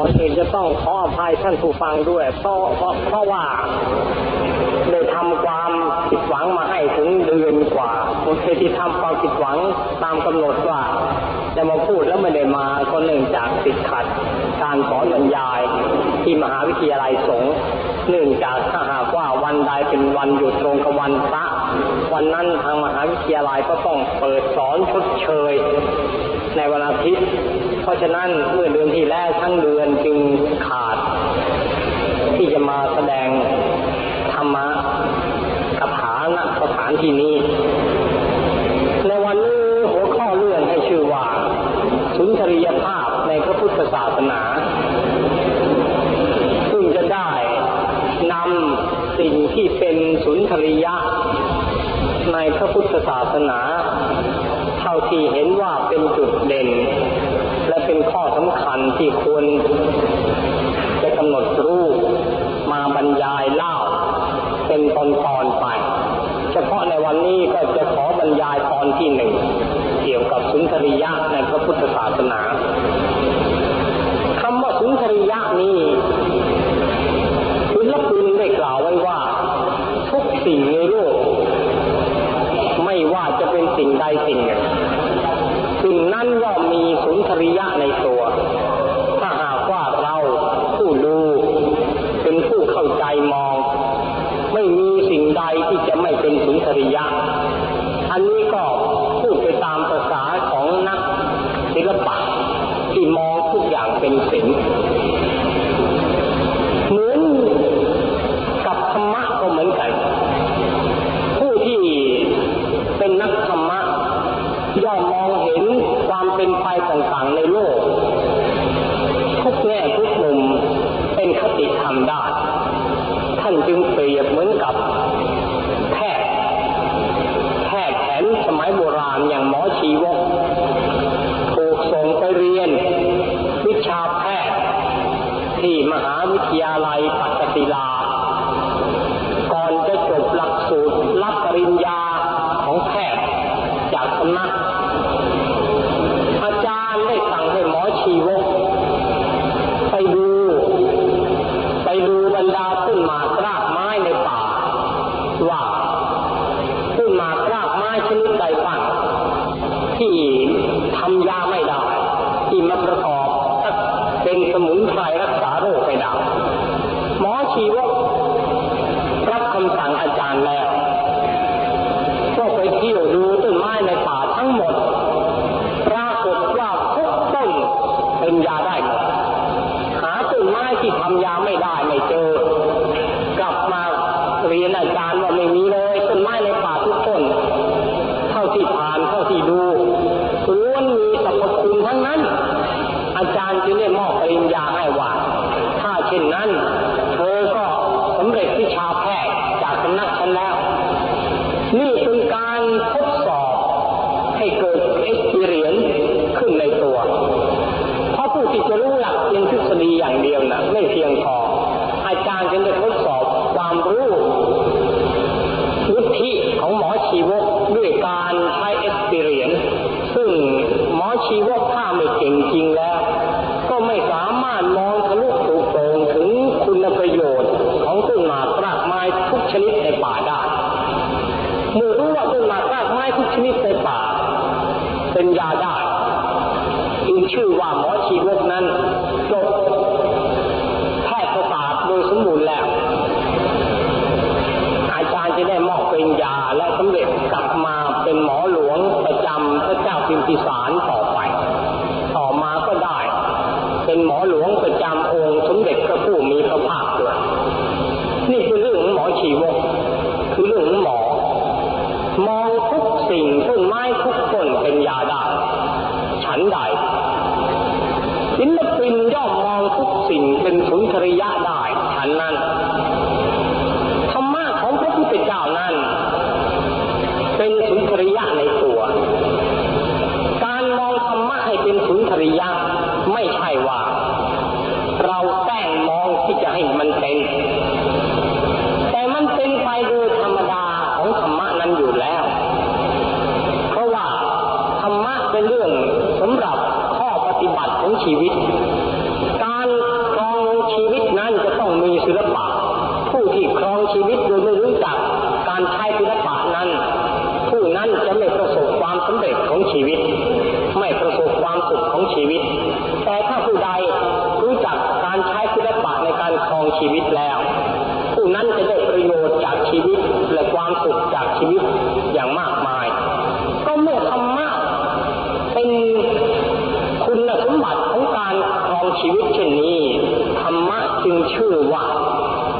อนเองจะต้องขออภัยท่านผู้ฟังด้วยเพราะว่าได้ทำความผิดหวังมาให้ถึงเดือนกว่าผมเคยที่ทำความผิดหวังตามกำหนดว่าจะมาพูดแล้วไม่ได้มาก็เนื่องจากติดขัดการสอนบรรยายที่มหาวิทยาลัยสงฆ์เนื่องจากถ้าหากว่าวันใดเป็นวันหยุดตรงกับวันพระวันนั้นทางมหาวิทยาลัยก็ต้องเปิดสอนชดเชยในวันอาทิตย์เพราะฉะนั้นเมื่อเดือนที่แล้วทั้งเดือนจึงขาดที่จะมาแสดงธรรมะคาถาณสถานที่นี้ในวันนี้หัวข้อเรื่องให้ชื่อว่าสุนทรียภาพในพระพุทธศาสนาซึ่งจะได้นำสิ่งที่เป็นสุนทรียะในพระพุทธศาสนาเท่าที่เห็นว่าเป็นจุดเด่นและเป็นข้อสำคัญที่ควรจะกำหนดรู้มาบรรยายเล่าเป็นตอนๆไปเฉพาะในวันนี้ก็จะขอบรรยายตอนที่หนึ่งเกี่ยวกับสุนทรียะในพระพุทธศาสนาคำว่าสุนทรียะนี้ศิลปินได้กล่าวไว้ว่าทุกสิ่งในโลกไม่ว่าจะเป็นสิ่งใดสิ่งหนึ่งสิ่งนั้นย่อมมีสุนทรียะในตัวถ้าหากว่าเราผู้ดูเป็นผู้เข้าใจมองไม่มีสิ่งใดที่จะไม่เป็นสุนทรียะอันนี้ก็พูดไปตามภาษาของนักศิลปะที่มองทุกอย่างเป็นศิลป์เหมือนกับธรรมะก็เหมือนกันผู้ที่เป็นนักธรรมะย่อมมองเห็นความเป็นไปต่างๆในโลกทุกแง่ทุกมุมเป็นคติธรรมได้ท่านจึงเปรียบเหมือนกับแพทย์แผนสมัยโบราณอย่างหมอชีวกถูกส่งไปเรียนวิชาแพทย์ที่มหาวิทยาลัยปัตตศิลาก่อนจะจบหลักสูตรรับปริญญาของแพทย์จากสำนักอาจารย์ได้สั่งให้หมอชีวกไปดูบรรดาต้นหมากรากไม้ในป่าว่าต้นหมากรากไม้ชนิดใดบ้างที่ทำยาไม่ได้ที่มาประกอบเป็นสมุนไพรรักษาโรคไม่ได้หมอชีวกรับคำสั่งอาจารย์แล้วก็ไปเที่ยวดูต้นไม้ในป่าทั้งหมดปรากฏว่าทุกต้นเป็นยาได้หมดหาต้นไม้ที่ทำยาไม่ได้ไม่เจอกลับมาเรียนอาจารย์ว่าไม่มีเลยต้นไม้ในป่าทุกต้นเท่าที่ผ่านเท่าที่ดูล้วนมีสรรพคุณทั้งนั้นอาจารย์จึงได้มอบปริญญาให้ว่าถ้าเช่นนั้นเธอก็สำเร็จวิชาแพทย์จากสำนักฉันแล้วนี่เป็นการทดสอบให้เกิด experience ขึ้นในตัวเพราะผู้ที่จะรู้หลักเพียงทฤษฎีอย่างเดียวนะไม่เพียงพออาจารย์จึงได้ทดสอบความรู้วุฒิของหมอชีวกด้วยการใช้ experience ซึ่งหมอชีวกถ้าไม่เก่งจริงแล้วก็ไม่สามารถมองทะลุปลุกโปร่งถึงคุณประโยชน์ของต้นหมากรากไม้ทุกชนิดในป่าได้เมื่อรู้ว่าต้นหมากรากไม้ทุกชนิดในป่าเป็นยาได้จึงชื่อว่าหมอชีวกนั้นจบแพทยศาสตร์โดยสมบูรณ์แล้วอาจารย์จะได้มอบปริญญาและสำเร็จกลับมาเป็นหมอหลวงประจำพระเจ้าพิมพิสารต่อไปต่อมาก็ได้เป็นหมอหลวงประจำองค์สมเด็จพระผู้มีพระภาคด้วยนี่คือเรื่องของหมอชีวกคือเรื่องของหมอมองทุกสิ่งต้นไม้ทุกต้นเป็นยาได้ฉันใดศิลปินย่อมมองทุกสิ่งเป็นสุนทรียะได้ฉันนั้นธรรมะของพระพุทธเจ้านั้นเป็นสุนทรียะในตัวการมองธรรมะให้เป็นสุนทรียะไม่ใช่ว่าเราแต้งมองที่จะให้มันเป็นแต่มันเป็นไปโดยธรรมดาของธรรมะนั้นอยู่แล้วเพราะว่าธรรมะเป็นเรื่องสำหรับข้อปฏิบัติของชีวิตการ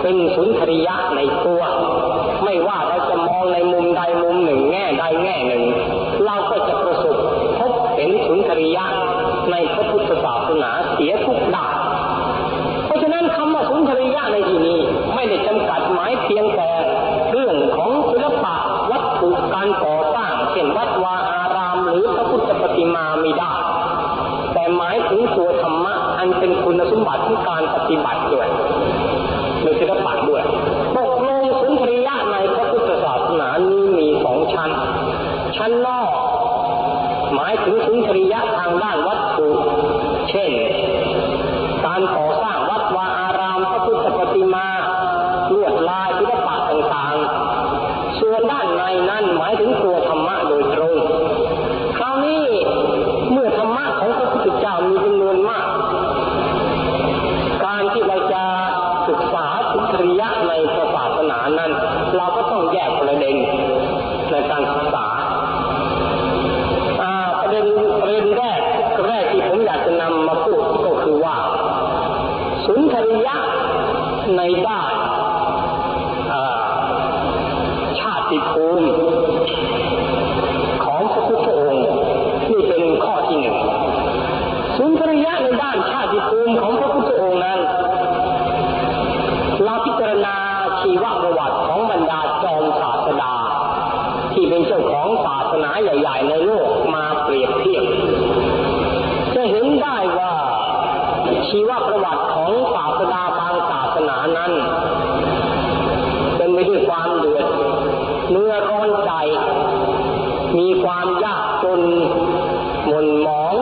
เป็นสุนทรียะในตัวไม่ว่าเราจะมองในมุมใดมุมหนึ่งแง่ใดแง่หนึ่งเราก็จะประสบพบเห็นสุนทรียะในพระพุทธศาสนาเสียทุกด้านเพราะฉะนั้นคำว่าสุนทรียะในที่นี้ไม่ได้จำกัดหมายเพียงแต่เรื่องของศิลปะวัตถุการก่อสร้างเช่นวัดวาอารามหรือพระพุทธปฏิมาไม่ได้แต่หมายถึงตัวธรรมะอันเป็นคุณสมบัติของการปฏิบัติด้วยหรือศิลปะด้วยตกลงสุนทรียะในพระพุทธศาสนานี้มีสองชั้นชั้นนอกหมายถึงสุนทรียะทางด้านวัตถุเช่นการก่อสร้างวัดวาอารามพระพุทธปฏิมาลวดลายศิลปะต่างๆส่วนด้านในนั้นหมายถึงตัวธรรมะโดยตรงคราวนี้เมื่อธรรมะของพระพุทธเจ้ามีจำนวนมากการที่เราจะศึกษาสุนทรียะในศาสนานั้นเราก็ต้องแยกประเด็นในการศึกษาประเด็นแรกที่ผมอยากจะนำมาพูดก็คือว่าสุนทรียะในด้านชาติภูมิของพระพุทธองค์นี่เป็นข้อที่หนึ่งสุนทรียะในด้านชาติภูมิของพระพุทธองค์นั้นเราพิจารณาชีวประวัติของบรรดาจอมศาสดาที่เป็นเจ้าของศาสนาใหญ่ๆในโลกมาเปรียบเทียบจะเห็นได้ว่าชีวประวัติของศาสดาบางศาสนานั้นเป็นไปด้วยความเดือดเนื้อร้อนใจมีความยากจนหม่นหมอง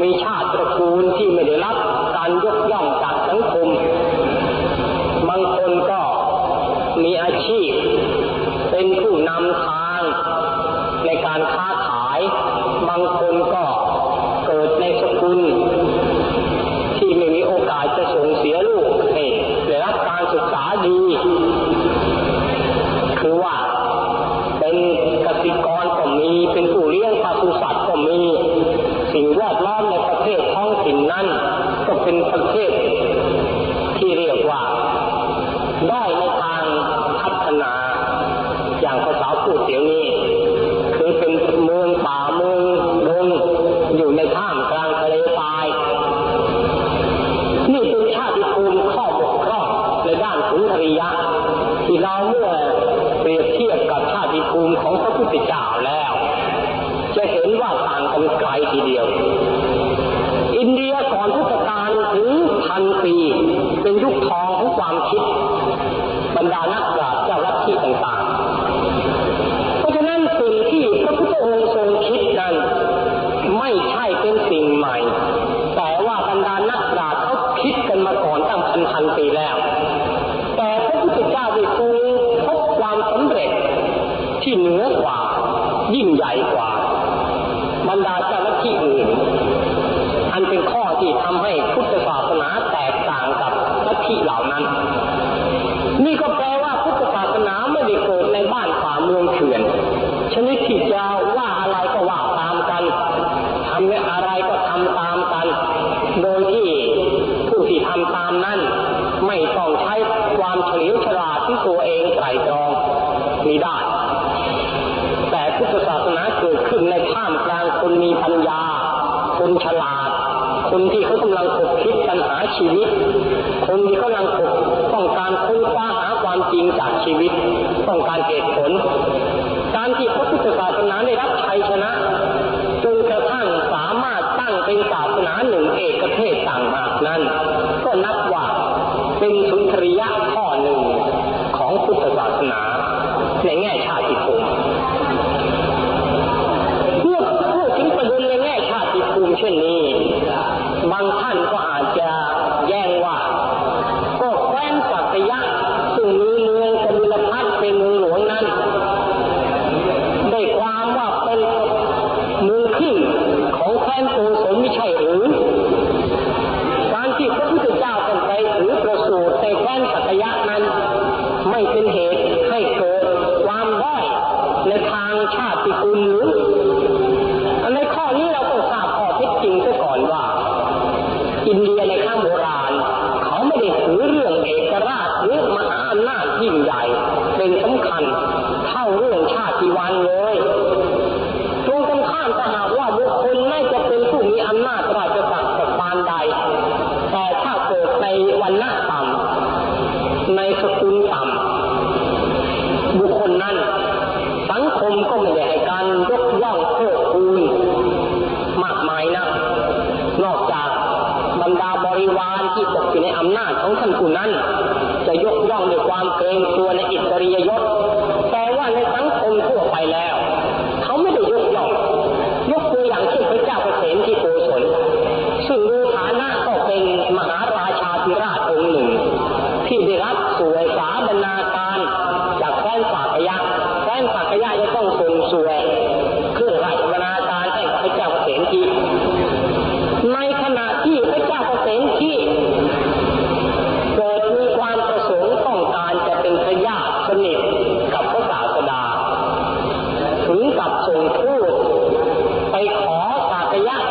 มีชาติตระกูลที่ไม่ได้รับการยกย่องจากสังคมบางคนก็มีอาชีพเป็นผู้นำทางในการค้าขายบางคนก็เกิดในสกุลที่ไม่มีโอกาสจะส่งเสียลูกให้ได้รับการศึกษาดีคือว่าเป็นเกษตรกรก็มีเป็นผู้เลี้ยงปศุสัตว์ก็มีสิ่งแวดล้อมในประเทศท้องถิ่นนั้นก็เป็นประเทศที่เรียกว่าได้ในทางพัฒนาอย่างภาษาพูดเดี๋ยวนี้คือเป็นเมืองป่าเมืองดงอยู่ในท่ามกลางทะเลทรายนี่เป็นชาติภูมิข้อบกพร่องในด้านสุนทรียะที่เราเมื่อเปรียบเทียบกับชาติภูมิของพระพุทธเจ้าแล้วจะเห็นว่าต่างกันไกลทีเดียวอินเดียก่อนพุทธกาลถึงพันปีเป็นยุคทองของความคิดบรรดานักปราชญ์เจ้าลัทธิต่างๆเพราะฉะนั้นสิ่งที่พระพุทธองค์ทรงคิดนั้นไม่ใช่เป็นสิ่งใหม่แต่ว่าบรรดานักปราชญ์เขาคิดกันมาก่อนตั้งพันปีแล้วแต่พระพุทธเจ้าได้ทรงพบความสำเร็จที่เหนือกว่ายิ่งใหญ่กว่าบรรดาเจ้าลัทธิอื่นอันเป็นข้อที่ทำให้พุทธศาสนาแตกต่างกับลัทธิเหล่านั้นนี่ก็แปลว่าพุทธศาสนาไม่ได้เกิดในบ้านป่าเมืองเถื่อนชนิดที่จะว่าอะไรก็ว่าตามกันทำอะไรก็ทำตามกันโดยที่ผู้ที่ทำตามนั้นไม่ต้องใช้ความเฉลียวฉลาดที่ตัวเองไตร่ตรองมีได้แต่พุทธศาสนาเกิดขึ้นในท่ามกลางคนมีปัญญาคนฉลาดคนที่เขากำลังขบคิดปัญหาชีวิตคนที่เขากำลังต้องการค้นคว้าหาความจริงจากชีวิตต้องการเหตุผลการที่พระพุทธศาสนาได้รับชัยชนะจนกระทั่งสามารถตั้งเป็นศาสนาหนึ่งเอกเทศต่างหากนั้นก็นับว่าเป็นสุนทรียะข้อหนึ่งของพุทธศาสนาในแง่ชาติภูมิเช่นนี้บางท่านก็อาจจะแย้งว่าก็แคว้นสัตยะซึ่งมีเมืองกบิลพัสดุเป็นเมืองหลวงนั้นได้ความว่าเป็นเมืองขึ้นของแคว้นโกศลไม่ใช่หรือการที่พระพุทธเจ้าท่านไปถือประสูติในแคว้นสัตยะนั้นไม่เป็นเหตุให้เกิดความด้อยในทางชาติกุลหรือในข้อนี้เราก็ทราบข้อเท็จจริง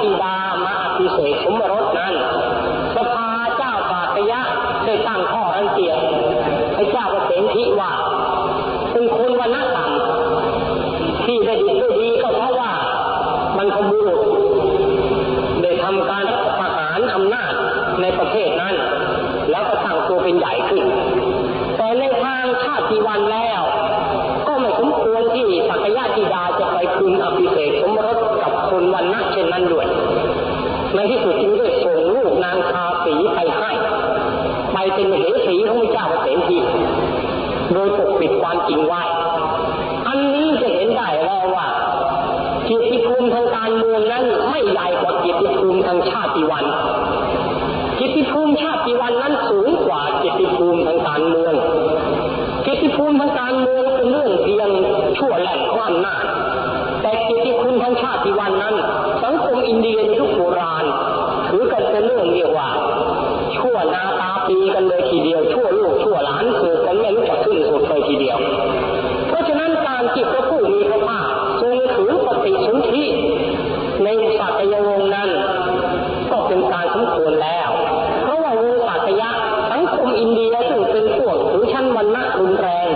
ธิดามาพิเศษสมรสนั้นสภาเจ้าปากยะได้ตั้งข้อรังเกียจให้เจ้าประเสนทิว่าเป็นคนวรรณะต่ำที่ได้ดีด้วยดีก็เพราะว่ามันขบุรุษได้ทำการประหารอำนาจในประเทศนั้นแล้วก็ตั้งตัวเป็นใหญ่ขึ้นแต่ในทางชาติวันแล้วก็ไม่สมควรที่ปากยะธิดาจะไปคืนอภิเษกสมรสกับคนวรรณะเช่นนั้นด้วยในที่สุดจึงได้ส่งลูกนางคาสีไปให้ไปเป็นเหสีของเจ้าเสนทีโดยปกปิดความจริงไว้อันนี้จะเห็นได้แล้วว่าเกียรติภูมิทางการเมืองนั้นไม่ใหญ่กว่าเกียรติภูมิทางชาติวันเกียรติภูมิชาติวันนั้นสูงกว่าเกียรติภูมิทางการเมืองเกียรติภูมิทางการเมืองเป็นเรื่องเพียงชั่วแหล่งความน่าแต่เกียรติภูมิทางชาติวันนั้นสังคมอินเดียในยุคโบราณถือกันเป็นเรื่องเรียกว่าชั่วนาตาปีกันเลยทีเดียวชั่วลูกชั่วหลานสูบกันไม่รู้จักขึ้นสุดเลยทีเดียวเพราะฉะนั้นการจิตพระผู้มีพระภาคทรงถือปฏิสนธิในสัตยวงศ์นั้นก็เป็นการสมควรแล้วเพราะว่าวงสัตยะสังคมอินเดียซึ่งเป็นพวกถือชั้นวรรณะรุนแรง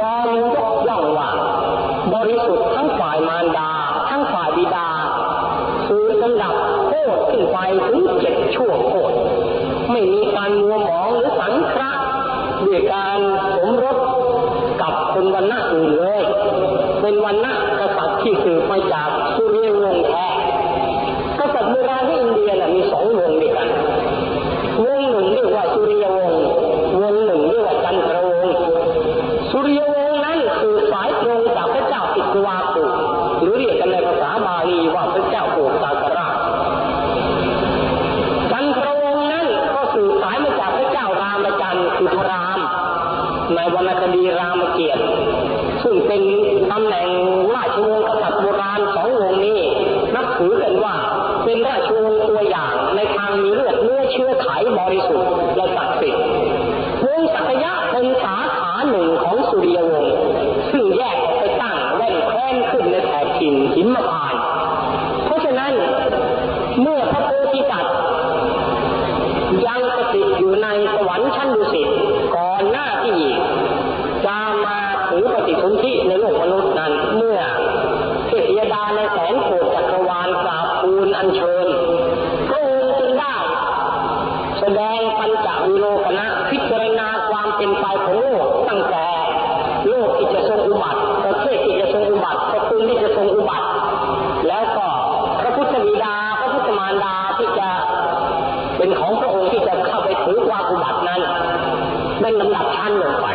ยอมยกย่องว่าบริสุทธิ์ทั้งฝ่ายมารดาทั้งฝ่ายบิดาคือสำหรับโทษขึ้นไปถึง7ชั่วโคตรไม่มีการมัวหมองหรือสังเคราะห์ด้วยการสมรสกับคนวรรณะอื่นเลยเป็นวรรณะกษัตริย์ที่สืบมาจากสุริยวงศ์แท้กษัตริย์โบราณในอินเดียมีสองวงด้วยกันวงหนึ่งเรียกว่าสุริยวงศ์วงหนึ่งเรียกว่าจันทรวงศ์สุริยวงศ์นั้นคือสายตรงจากพระเจ้าติกวาปุหรือเรียกกันในภาษาบาลีว่าพระเจ้าโกศากราชจันทรวงศ์นั้นก็สืบสายมาจากพระเจ้ารามจันทร์คือพระรามในวรรณคดีรามเกียรติซึ่งเป็นตำแหน่งราชวงศ์กษัตริย์โบราณสองวงนี้นับถือกันว่าเป็นราชวงศ์ตัวอย่างในทางมีเลือดเนื้อเชื้อไขบริสุทธิ์และศักดิ์สิทธิ์วงศักยะเป็นสาขาหนึ่งของสุริยวงศ์ซึ่งแยกออกไปตั้งแว่นแคว้นขึ้นในแถบถิ่นหิมพานต์เพราะฉะนั้นเมื่อพระโพธิสัตว์ยังสถิตอยู่ในสวรรค์ชั้นดุสิตก่อนหน้าที่จะมาถือปฏิสนธิในโลกมนุษย์นั้นเมื่อเทพยดาในแสนโกฏจักรวาลกราบทูลอัญเชิญพระองค์จึงได้แสดงปัญจวิโลกนะพิจารณาความเป็นไปของโลกตั้งแต่โลกที่จะทรงอุบัติประเทศที่จะทรงอุบัติสกุลที่จะทรงอุบัติแล้วก็พระพุทธบิดาพระพุทธมารดาที่จะเป็นของพระองค์ที่จะเข้าไปถือความอุบัตินั้นเป็นลำดับชั้นลงไป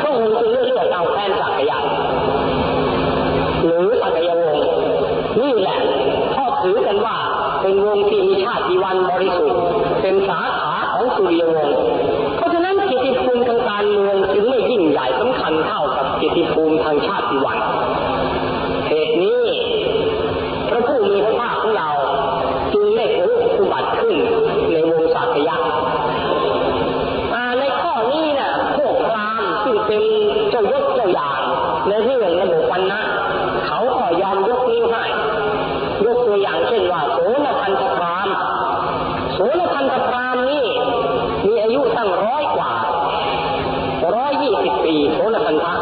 พระองค์จึงเลือกเอาแผ่นสักยะหรือสักยวงศ์นี่แหละข้อถือกันว่าเป็นวงที่มีชาติวันบริสุทธิ์เป็นสาขาของสุริยวงศ์เพราะฉะนั้นเกียรติภูมิทางการเมืองจึงไม่ยิ่งใหญ่สำคัญเท่ากับเกียรติภูมิทางชาติวันเหตุนี้พระผู้มีพระภาคของเราจึงได้เกิดอุบัติขึ้นในวงศักยะในข้อนี้นะพวกพราหมณ์ซึ่งเป็นเจ้ายศเจ้าอย่างในเรื่องระบบวรรณะเขาก็ยอมยกนิ้วให้ยกตัวอย่างเช่นว่าโสนพันธพราหมณ์โสนพันธพราหมณ์นี่มีอายุตั้ง120 ปีโสนพันธะ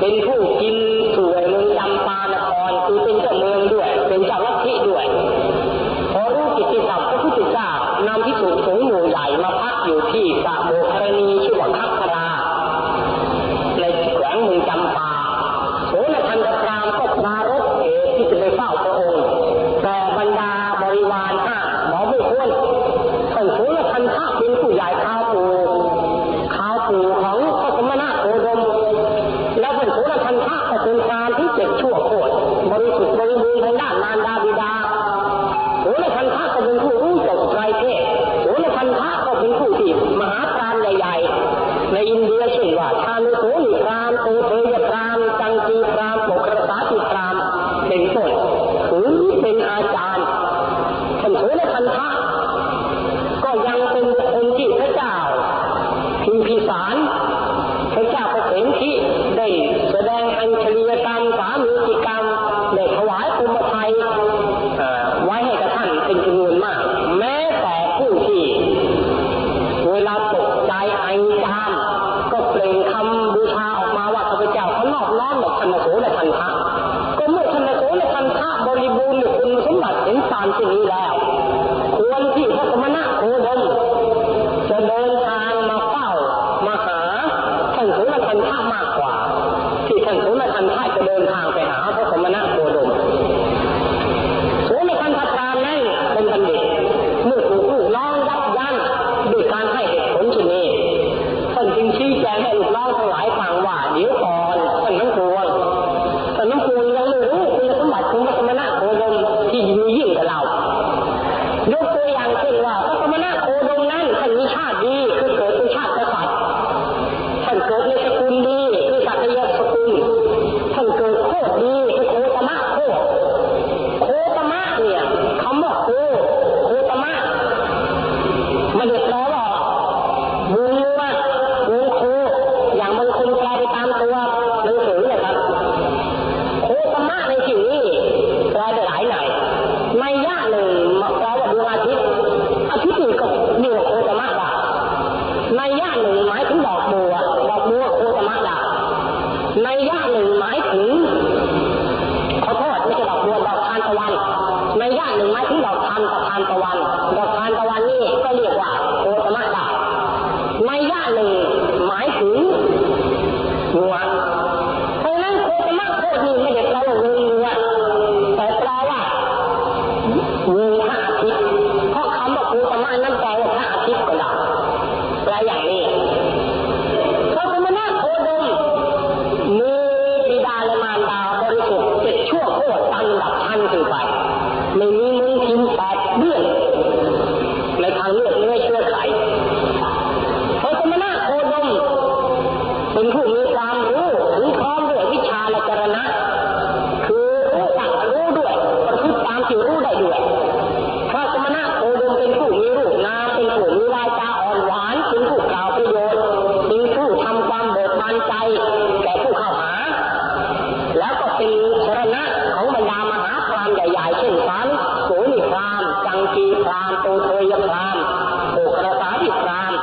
เป็นผู้กินสวยเมืองจำปานครคือเป็นเจ้าเมืองด้วยเป็นเจ้าลัทธิด้วยพอรู้กิตติศัพท์พระพุทธเจ้านำภิกษุสงฆ์หมู่ใหญ่มาพักอยู่ที่สระโบกรณีชื่อว่าคัคคราในแขวงเมืองจำปาโสนพันธพราหมณ์ก็มารบเอกที่จะไปเฝ้าพระองค์แต่บรรดาบริวารห้าหมอไม่ควรท่านโสนพันธะเป็นผู้ใหญ่ข้าวปูของพระสมณะโคดมแล้วเป็นโสนพันธะก็เป็นพราหมณ์ที่เจ็ดชั่วโคตรบริสุทธิ์บริบูรณ์ทางด้านมารดาบิดาโสนพันธะก็เป็นผู้รู้จบไตรเพศโสนพันธะก็เป็นผู้ที่มหาปราณใหญ่ๆในอินเดียเช่นว่าชานุโสนิพราหมณ์โอเปยพราหมณ์จังกีพราหมณ์โกกรสาติพราหมณ์เป็นต้นหรือเป็นอาจารย์ท่านโสนพันธะก็ยังเป็นองค์ที่พระเจ้าพิมพิสารพระเจ้าประเสนทิได้แสดงอัญชลียกรรมสามีกิกรรมได้ถวายภูมิภัย ามที่นี้แล้วควรที่พระสมณะโคดมจะเดินทางมาเฝ้ามาหาท่านสุรคันธามากกว่าที่ท่านสุรคันธาจะเดินทางไปหาพระสมณะโคดมสุรคันธาพราหมณ์นั้นเป็นบัณฑิตเมื่อถูกลูกน้องยับยั้งด้วยการให้เหตุผลที่นี้ท่านจึงชี้แจงให้ลูกน้องทั้งหลายฟังว่าเดี๋ยวก่อนท่านทั้งปวงยังไม่รู้คุณสมบัติของพระสมณะโคดมที่มียิ่งกว่าเรายกตัวอย่างเช่นว่าพระสมณะโคดมนั้นท่านมีชาติดีคือเกิดเป็นชาติกษัตริย์ท่านเกิดในสกุลดีคือสัตยสกุลท่านเกิดโคตรดีคือโคตมะโคตมะเนี่ยคำว่าโคตมะมันเด็ดร้อนหรอบุญมากบุญโคอย่างบางคนแปลไปตามตัวหนังสือเลยครับในที่นี้แปลได้หลายไหนในย่าหนึ่งแปลว่าดวงอาทิตย์นี่ก็มีโคตมะดาในย่าหนึ่งหมายถึงดอกบัวโคตมะดาในย่าหนึ่งหมายถึงขอโทษไม่ใช่ดอกบัวดอกทานตะวันในย่าหนึ่งหมายถึงดอกทานตะวันดอกทานตะวันนี่ก็เรียกว่าโคตมะดาในย่าหนึ่งหมายถึงหัวไม่ได้แปลว่าเวรวะแต่แปลว่าเวรพระอาทิตย์เพราะคำว่าภูตมะนั้นแปลว่าพระอาทิตย์ก็ได้แปลอย่างนี้พระสมณะโคดมมีบิดาและมารดาบริสุทธิ์เจ็ดชั่วโคตรตามลำดับชั้นขึ้นไปไม่มีมลทินแปดเบื้องในทางเลือดเนื้อเชื้อไขพระสมณะโคดมเป็นผู้มีความรู้ถึงพร้อมด้วยวิชาและจรณะคือรู้จักรู้ด้วยประพฤติตามที่รู้ได้ด้วยพระสมณะโคดมเป็นผู้มีรูปงามเป็นผู้มีวาจาอ่อนหวานเป็นผู้กล่าวประโยชน์เป็นผู้ทำความเบิกบานใจแก่ผู้เข้าหาแล้วก็เป็นจรณะของบรรดามหาพราหมณ์ใหญ่ๆเช่นสันโสนิพราหมณ์จังกีพราหมณ์โตโตยพราหมณ์โอกระสาธิพราหมณ์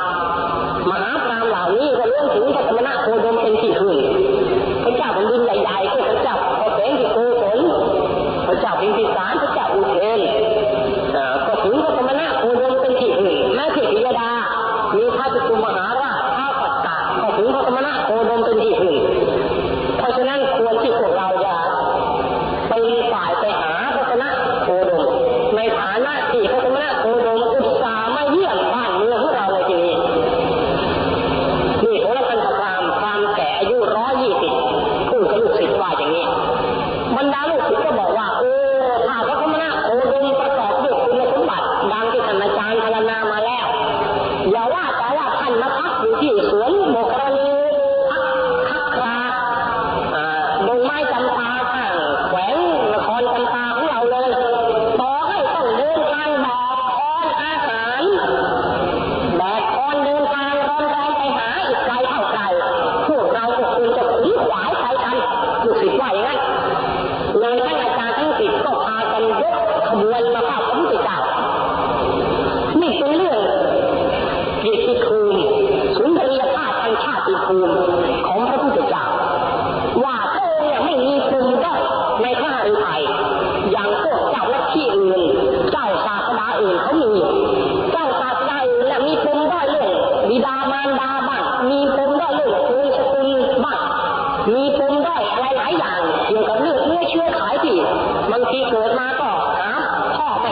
มหาพราหมณ์เหล่านี้ก็ล้วนถึงพระสมณะโคดมเป็นที่พึ่งพระเจ้าแผ่นดินใหญ่ๆคือพระเจ้าพระเสนที่โกศลพระเจ้าพิมพิสารพระเจ้าอุเทนก็ถึงพระสมณะโคดมเป็นที่พึ่งแม้เทพธิดามีพระจักรมหาราชท้าวปัตตะก็ถึงพระสมณะโคดมเป็นที่พึ่งเพราะฉะนั้นควรที่พวกเราจะไปฝ่ายไปหาพระสมณะโคดมในฐานะที่พระสมณะโคดมอุตส่าห์มาเยี่ยมบ้านเมืองของเราในที่นี้120ผู้จะลูกศิษย์ว่าอย่างนี้บรรดาลูกศิษย์ก็บอกว่าถ้าพระสมณะโคดมประกอบด้วยคุณสมบัติดังที่ท่านอาจารย์พรรณนามาแล้วอย่าว่าแต่ว่าท่านมาพักอยู่ที่สวนโมกรณีพักดงไม้จำปาข้างแขวงนครจำปาของเราเลยต่อให้ต้องเดินทางแบกค้อนอาหารแบกค้อนเดินทางร้อนแรงไปหาอีกไกลเท่าไกลเราก็ควรจะขวนขวายใช้กันลูกศิษย์ว่าอย่างนั้นเลยท่านอาจารย์ทั้งศิษย์ก็พากันยกขบวนมาเข้าพระพุทธเจ้านี่เป็นเรื่องเกียรติภูมิสุนทรียภาพทางชาติภูมิของพระพุทธเจ้าว่าพระองค์ไม่มีภูมิได้ในพระหฤทัยอย่างพวกเจ้าลัทธิอื่นเจ้าศาสดาอื่นเขามีเจ้าศาสดาอื่นและมีภูมิได้เรื่องบิดามารดาบ้างมีภูมิได้เรื่องมีปมด้อยอะไรหลายอย่างเกี่ยวกับเรื่องเนื้อเชื้อสายที่บางทีเกิดมาก็หาพ่อไม่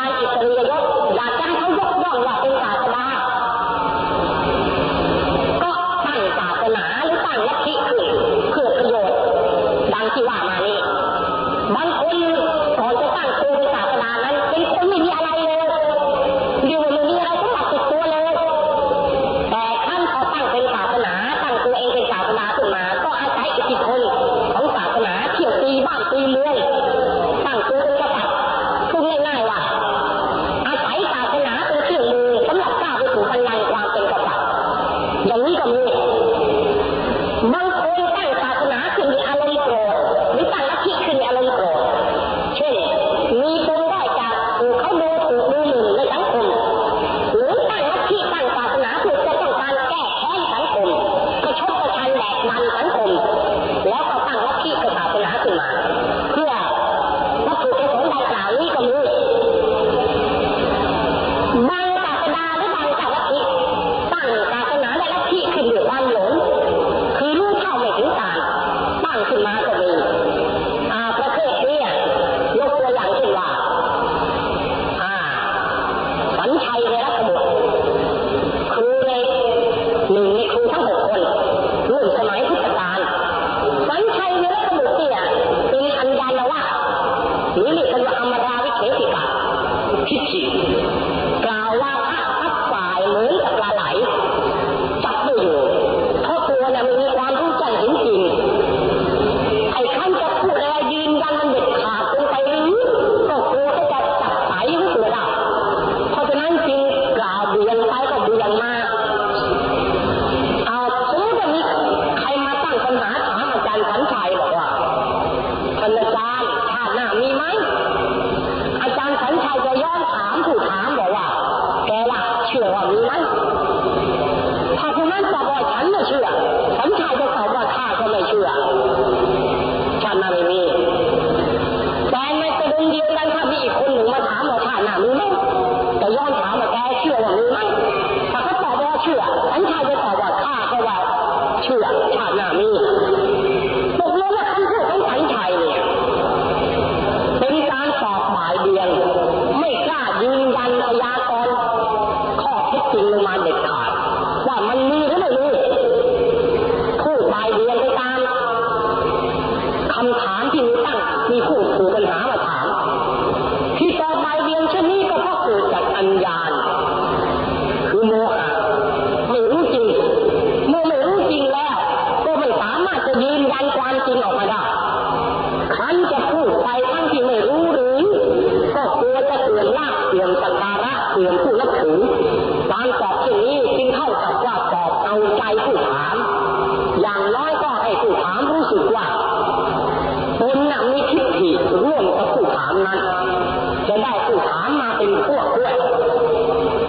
ายอิสริยยศอยากจะให้เขายกย่องว่าเป็นศาสดาก็ตั้งศาสนาหรือตั้งลัทธิขึ้นเพื่อประโยชน์ดังที่ว่ามานี้บางคนก่อนจะตั้งตัวเป็นศาสดานั้นเป็นคนไม่มีอะไรเลยอยู่ไม่มีอะไรสมบัติติดตัวเลยแต่ท่านพอตั้งเป็นศาสนาตั้งตัวเองเป็นศาสดาขึ้นมาก็อาศัยอิทธิพลของศาสนาเที่ยวตีบ้านตีเรือนตั้งตัวเป็นกษัตริย์พูดง่ายๆว่าอาศัยศาสนาเป็นเครื่องมือสำหรับก้าวไปสู่บัลลังก์ความเป็นกษัตริย์อย่างนี้ก็มีบางคนตั้งศาสนาขึ้นมีอารมณ์โกรธหรือตั้งลัทธิขึ้นมีอารมณ์โกรธเช่นมีคนได้จากถูกเขาดูถูกดูหมิ่นในสังคมหรือตั้งลัทธิตั้งศาสนาเพื่อจะต้องการแก้แค้นสังคมประชดประชันแดกดันสังคมแล้วก็ตั้งลัทธิศาสนาขึ้นมาเพื่อวัตถุประสงค์ดังกล่าวนี้ก็มีบางศาสนาหรือบางลัทธิตั้งศาสนาและลัทธิขึ้นด้วยความหลงคือรู้เท่าไม่ถึงการตั้งขึ้นมาก็มีประเภทนี้ยกตัวอย่างเช่นว่าสัญชัยในรัฐบุตรครูในหนึ่งในครูทั้ง6คนรุ่นสมัยพุทธกาลสัญชัยในรัฐบุตรเนี่ยเป็นอัญญานวะหรือเรียกกันว่าอมราวิเทศิกะทิฏฐิกล่าวว่าพระทับฝ่ายเหมือนกับปลาไหลจับไม่อยู่เพราะตัวเนี่ยมันมีความรู้แจ้งเห็นจริงไอ้ท่านจะพูดอะไรยืนยันมันเด็ดขาดเป็นไปหรือก็กลัวเขาจะจับสายหรือเปล่าเพราะฉะนั้นจริงกล่าวเบียงไปก็เบียงมาสมมติว่ามีใครมาตั้งปัญหาถามอาจารย์สัญชัยบอกว่าท่านอาจารย์ชาติหน้ามีไหมอาจารย์สัญชัยจะย้อนถามผู้ถามบอกว่าแกล่ะเชื่อว่ามีไหมถ้าคนนั้นตอบว่าฉันไม่เชื่อสัญชัยจะตอบว่าข้าก็ไม่เชื่อชาติหน้าไม่มีแต่ในประเด็นเดียวกันถ้ามีอีกคนหนึ่งมาถามว่าชาติหน้ามีไหมจะย้อนถามว่าแกเชื่อว่ามีไหมถ้าเขาตอบว่าเชื่อสัญชัยจะตอบว่าข้าก็ว่าเชื่อชาติหน้ามีตกลงว่าคำพูดของสัญชัยเนี่ยเป็นการตอบหมายเดียงไม่กล้ายืนยันพยากรณ์ข้อเท็จจริงลงมาเด็ดขาดว่ามันมีหรือไม่มีพูดหมายเดียงไปตามคำถามที่มีตั้งมีผู้ถูกปัญหามาถามที่ตอบหมายเดียงเช่นนี้ก็เพราะเกิดจากอัญญาณคือโมหะไม่รู้จริงเมื่อไม่รู้จริงแล้วก็ไม่สามารถจะยืนยันความจริงออกมาได้คันจะพูดไปทั้งที่ไม่รู้หรือก็กลัวจะเสื่อมลาภเสื่อมสักการะเสื่อมผู้นับถือการตอบเช่นนี้จึงเท่ากับว่าตอบเอาใจผู้ถามอย่างน้อยก็ให้ผู้ถามรู้สึกว่าตนน่ะมีทิฏฐิร่วมกับผู้ถามนั้นจะได้ผู้ถามมาเป็นพวกด้วย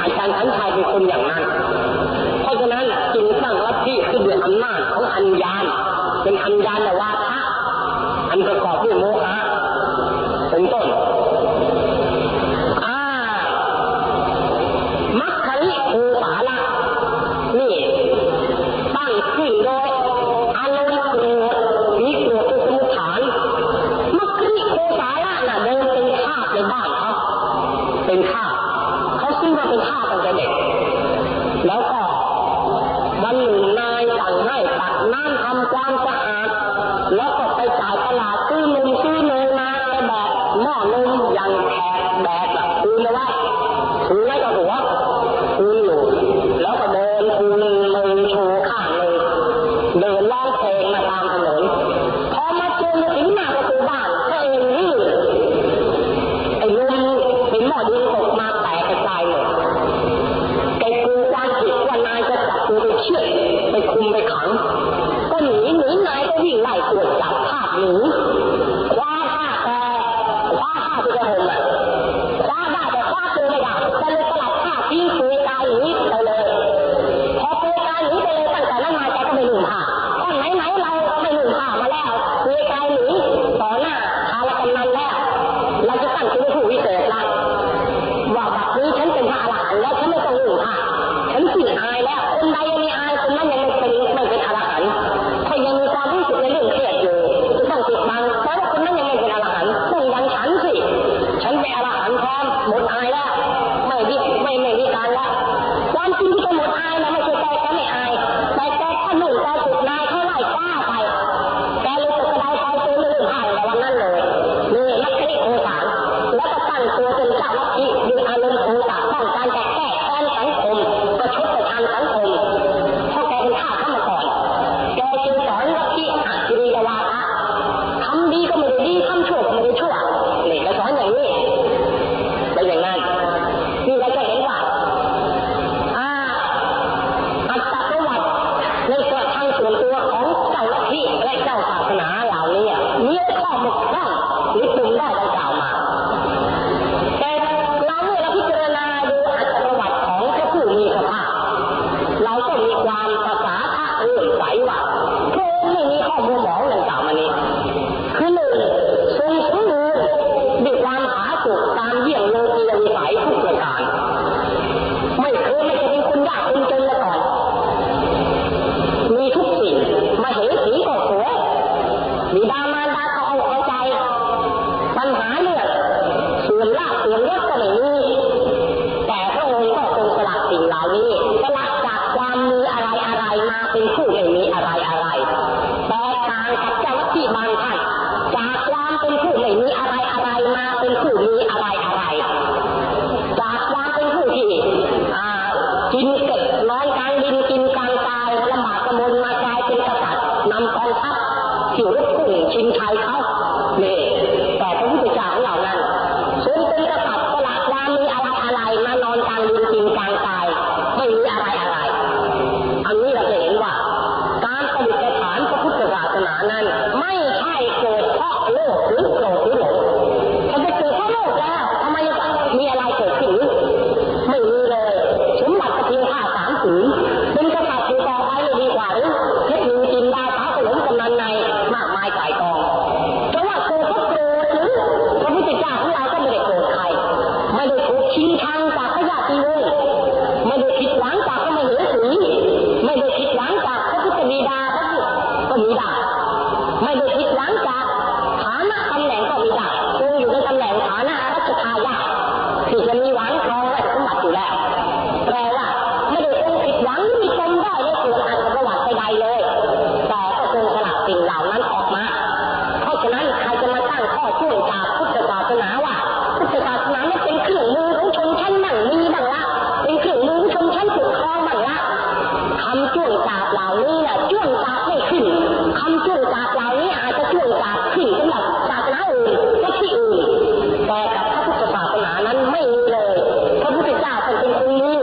อาจารย์สัญชัยเป็นคนอย่างนั้นเพราะฉะนั้นจึงตั้งลัทธิขึ้นด้วยอำนาจของอัญญาณเป็นอัญญาณวาทะอันประกอบด้วยโมหะเป็นต้นมัคคิภูปาละนี่ตั้งขึ้นโดยอารมณ์โกรธมีโกรธเป็นสมุทฐานมัคคิภูปาละน่ะเดิมเป็นทาสในบ้านเขาเป็นทาสเขาซื้อมาเป็นทาสตั้งแต่เด็กแล้วก็วันหนึ่งนายสั่งให้ตักน้ำทำความสะอาดแล้วก็ไปจ่ายตลาดซื้อนมมาแต่แบบหม้อนมอย่างแขกแบบคูนเอาไว้คูนไว้กับหัวคูนอยู่แล้วก็เดินคูนมือโชว์ข้างมือเดินร้องเพลงมาตามถนนพอมาจนถึงหน้าประตูบ้านก็เองนี่ไอ้ลุงเห็นหม้อดินตกมาแตกกระจายหมดไอ้กูความผิดว่านายจะจับกูไปเชือดไปคุมไปขังก็หนีนายก็วิ่งไล่ตรวจจับภาพหนีคว้าผ้าแต่คว้าผ้าที่จะห่มคว้าได้แต่คว้าตัวไม่ได้ก็เลยสลับผ้าทิ้งคุยตายหนีไปเลยพอตัว สียงเล็กก็ไม่มีแต่พระองค์ก็ทรงสละสิ่งเหล่านี้สละจากความมีอะไรๆมาเป็นผู้ไม่มีอะไรๆแตกต่างกับเจ้าที่บางท่านจากความเป็นผู้ไม่มีอะไรๆมาเป็นผู้มีอะไรๆจากความเป็นผู้ที่กินเก็บนอนกลางดินกินกลางทรายลำบากกระมวลมากลายเป็นกษัตริย์นำกองทัพที่รุกพุ่งชิงชัยเขาเนี่ยแต่พระพุทธเจ้าของเรานั้นทรงเป็นกษัตริย์สละความมีอะไรๆมานอนกลางดินกินกลางทรายไม่มีอะไรๆอันนี้เราจะเห็นว่าการปฏิบัติฐานพระพุทธศาสนานั้นไม่ใช่เกิดเพราะโลภหรือโกรธหรือหลงแต่จะเกิดเพราะโลภแล้วทำไมมีอะไรเกิดขึ้นไม่มีเลยสมบัติเพียงข้าสามผืนเป็นกษัตริย์อยู่ต่อไปเลยดีกว่าหรือเพชรนินจินดาสาวขนมกำนันในมากมายก่ายกองเพราะว่าโกรธก็โกรธหรือพระพุทธเจ้าของเราก็ไม่ได้โกรธใครไม่ได้ถูกชิงชังจากพระญาติวงศ์ไม่ได้ผิดหวังจากพระมเหสีไม่ได้ผิดหวังจากพระพุทธบิดาพระก็มีได้ไม่ได้ผิดหวังจากฐานะตำแหน่งก็มีได้คงอยู่ในตำแหน่งฐานะรัชทายาทที่จะมีหวังครองราชสมบัติอยู่แล้วแปลว่าไม่ได้คงผิดหวังหรือมีปมด้อยในส่วนอัตตประวัติใดๆเลยแต่ก็คงสละสิ่งเหล่านั้นออกมาเพราะฉะนั้นใครจะมาตั้งข้อช่วยจากพุทธศาสนาว่าพุทธศาสนานั้นเป็นเครื่องมือของชนชั้นมั่งมีบ้างละเป็นเครื่องมือของชนชั้นปกครองบ้างละคำช่วยจากเหล่านี้น่ะช่วยจากไม่ขึ้นคำช่วยจากเหล่านี้อาจจะช่วยจากขึ้นสำหรับศาสนาอื่นและที่อื่นแต่กับพระพุทธศาสนานั้นไม่มีเลยพระพุทธเจ้าเป็นคนนี้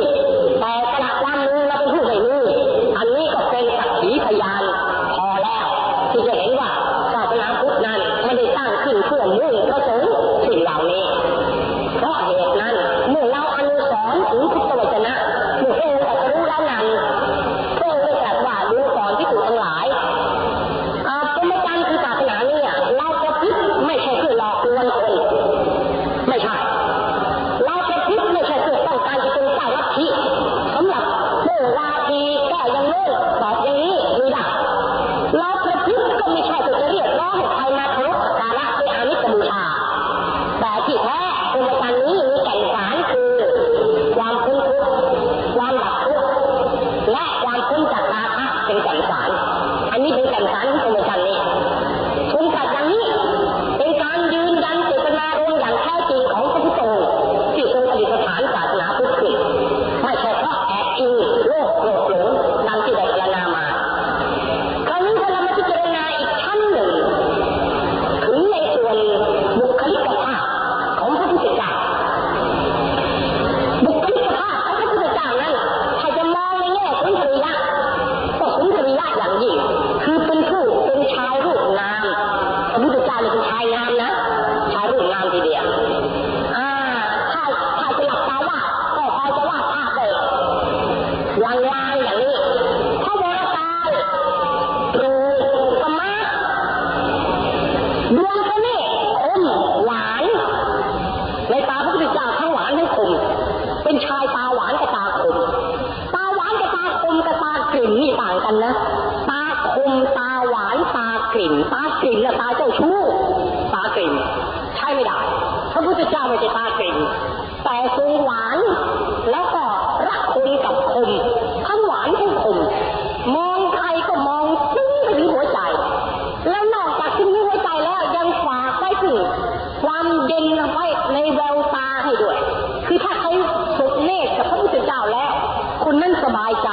แต่ขณะความนี้เราเป็นผู้ใดนี้อันนี้ก็เป็นสักขีพยานพอแล้วที่จะเห็นว่าศาสนาพุทธนั้นไม่ได้สร้างขึ้นเพื่อมุ่งประสงค์สิ่งเหล่านี้เพราะเหตุนั้นเมื่อเราอนุสรณ์ถึงพุทธวจนะเมื่อองค์ตรัสรู้แล้วนั้นพระองค์ได้ตรัสว่าดูก่อนภิกษุทั้งหลายพรหมจรรย์คือศาสนาเนี่ยเราประพฤติไม่ใช่เพื่อหลอกลวงคนไม่ใช่เราประพฤติไม่ใช่เพื่อต้องการจะเป็นเจ้าลัทธิสำหรับเมื่อวาทีแก้ยังโน้นตอบอย่างนี้มีดักเราประพฤติก็ไม่ใช่เพื่อจะเรียกร้องให้ใครมาเคารพสักการะเป็นอามิสบูชาแต่ที่แท้พรหมจรรย์นี้มีแก่นสารคือความพ้นทุกข์ความดับทุกข์และความพ้นจากราคะเป็นแก่นสารอันนี้เป็นแก่นสารของพรหมจรรย์นี้คุณสัตย์อย่างนี้เป็นการยืนยันเจตนารมณ์อย่างแท้จริงของพระพุทธองค์ที่ทรงปฏิสถานศาสนาพุทธขึ้นไม่ใช่เพราะแอบอิงโลภโกรธหลงดังที่ได้พรรณนามาคราวนี้ถ้าเรามาพิจารณาอีกชั้นหนึ่งถึงในส่วนบุคลิกภาพของพระพุทธเจ้าบุคลิกภาพของพระพุทธเจ้านั้นถ้าจะมองในแง่สุนทรียะก็สุนทรียะอย่างยิ่งคือเป็นผู้เป็นชายรูปงามพระพุทธเจ้าเลยเป็นชายงามนะชายรูปงามทีเดียวถ้าจะหลับตาว่าก็พอจะวาดภาพได้ลางๆอย่างนี้พระวรกายตรูสมะดวงพระเนตรคมหวานในตาพระพุทธเจ้าทั้งหวานทั้งคมเป็นชายตาหวานกับตาคมตาหวานกับตาคมกับตากลิ่นนี่ต่างกันนะตาคมตาหวานตากลิ่นและตาเจ้าชู้ตากลิ่นใช่ไม่ได้พระพุทธเจ้าไม่ใช่ตากลิ่นแต่ทรงหวานแล้วก็รักคุณกับคมทั้งหวานทั้งคมมองใครก็มองซึ้งไปถึงหัวใจแล้วนอกจากซึ้งที่หัวใจแล้วยังฝากไว้ถึงความเย็นไว้ในแววตาให้ด้วยคือถ้าใครสุดเนตรกับพระพุทธเจ้าแล้วคนนั้นสบายใจ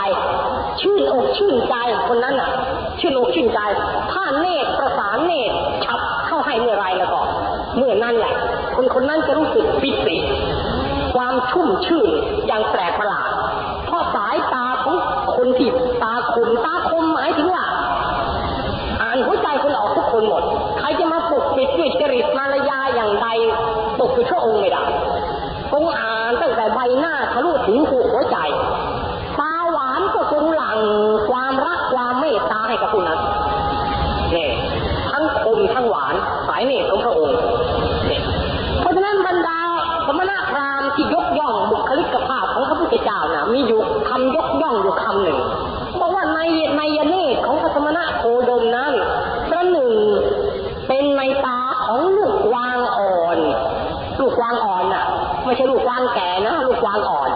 ชื่นอกชื่นใจคนนั้นน่ะชื่นอกชื่นใจถ้าเนตรประสานเนตรชับเข้าให้เมื่อไรแล้วก็เมื่อนั่นแหละคนนั้นจะรู้สึกปิติความชุ่มชื่นอย่างแปลกประหลาดเพราะสายตาของคนที่ตาคมหมายถึงว่าอ่านหัวใจคนออกทุกคนหมดใครจะมาปลุกปิดด้วยจริตมารยาอย่างใดปลุกปิดพระองค์ไม่ได้องค์อ่านตั้งแต่ใบหน้าทะลุถึงหัวใจตาหวานก็ทรงหลั่งความรักความเมตตาให้กับผู้นั้นนี่ทั้งคมทั้งหวานสายเนตรของพระองค์เพราะฉะนั้นบรรดาสมณพราหมณ์ที่ยกย่องบุคลิกภาพของพระพุทธเจ้านะมีอยู่คำยกย่องอยู่คำหนึ่งบอกว่าในยเนตรของพระสมณโคดมนั้นพระหนึ่งเป็นในตาของลูกวางอ่อน อ่อนน่ะไม่ใช่ลูกกวางแก่นะลูกกวางอ่อน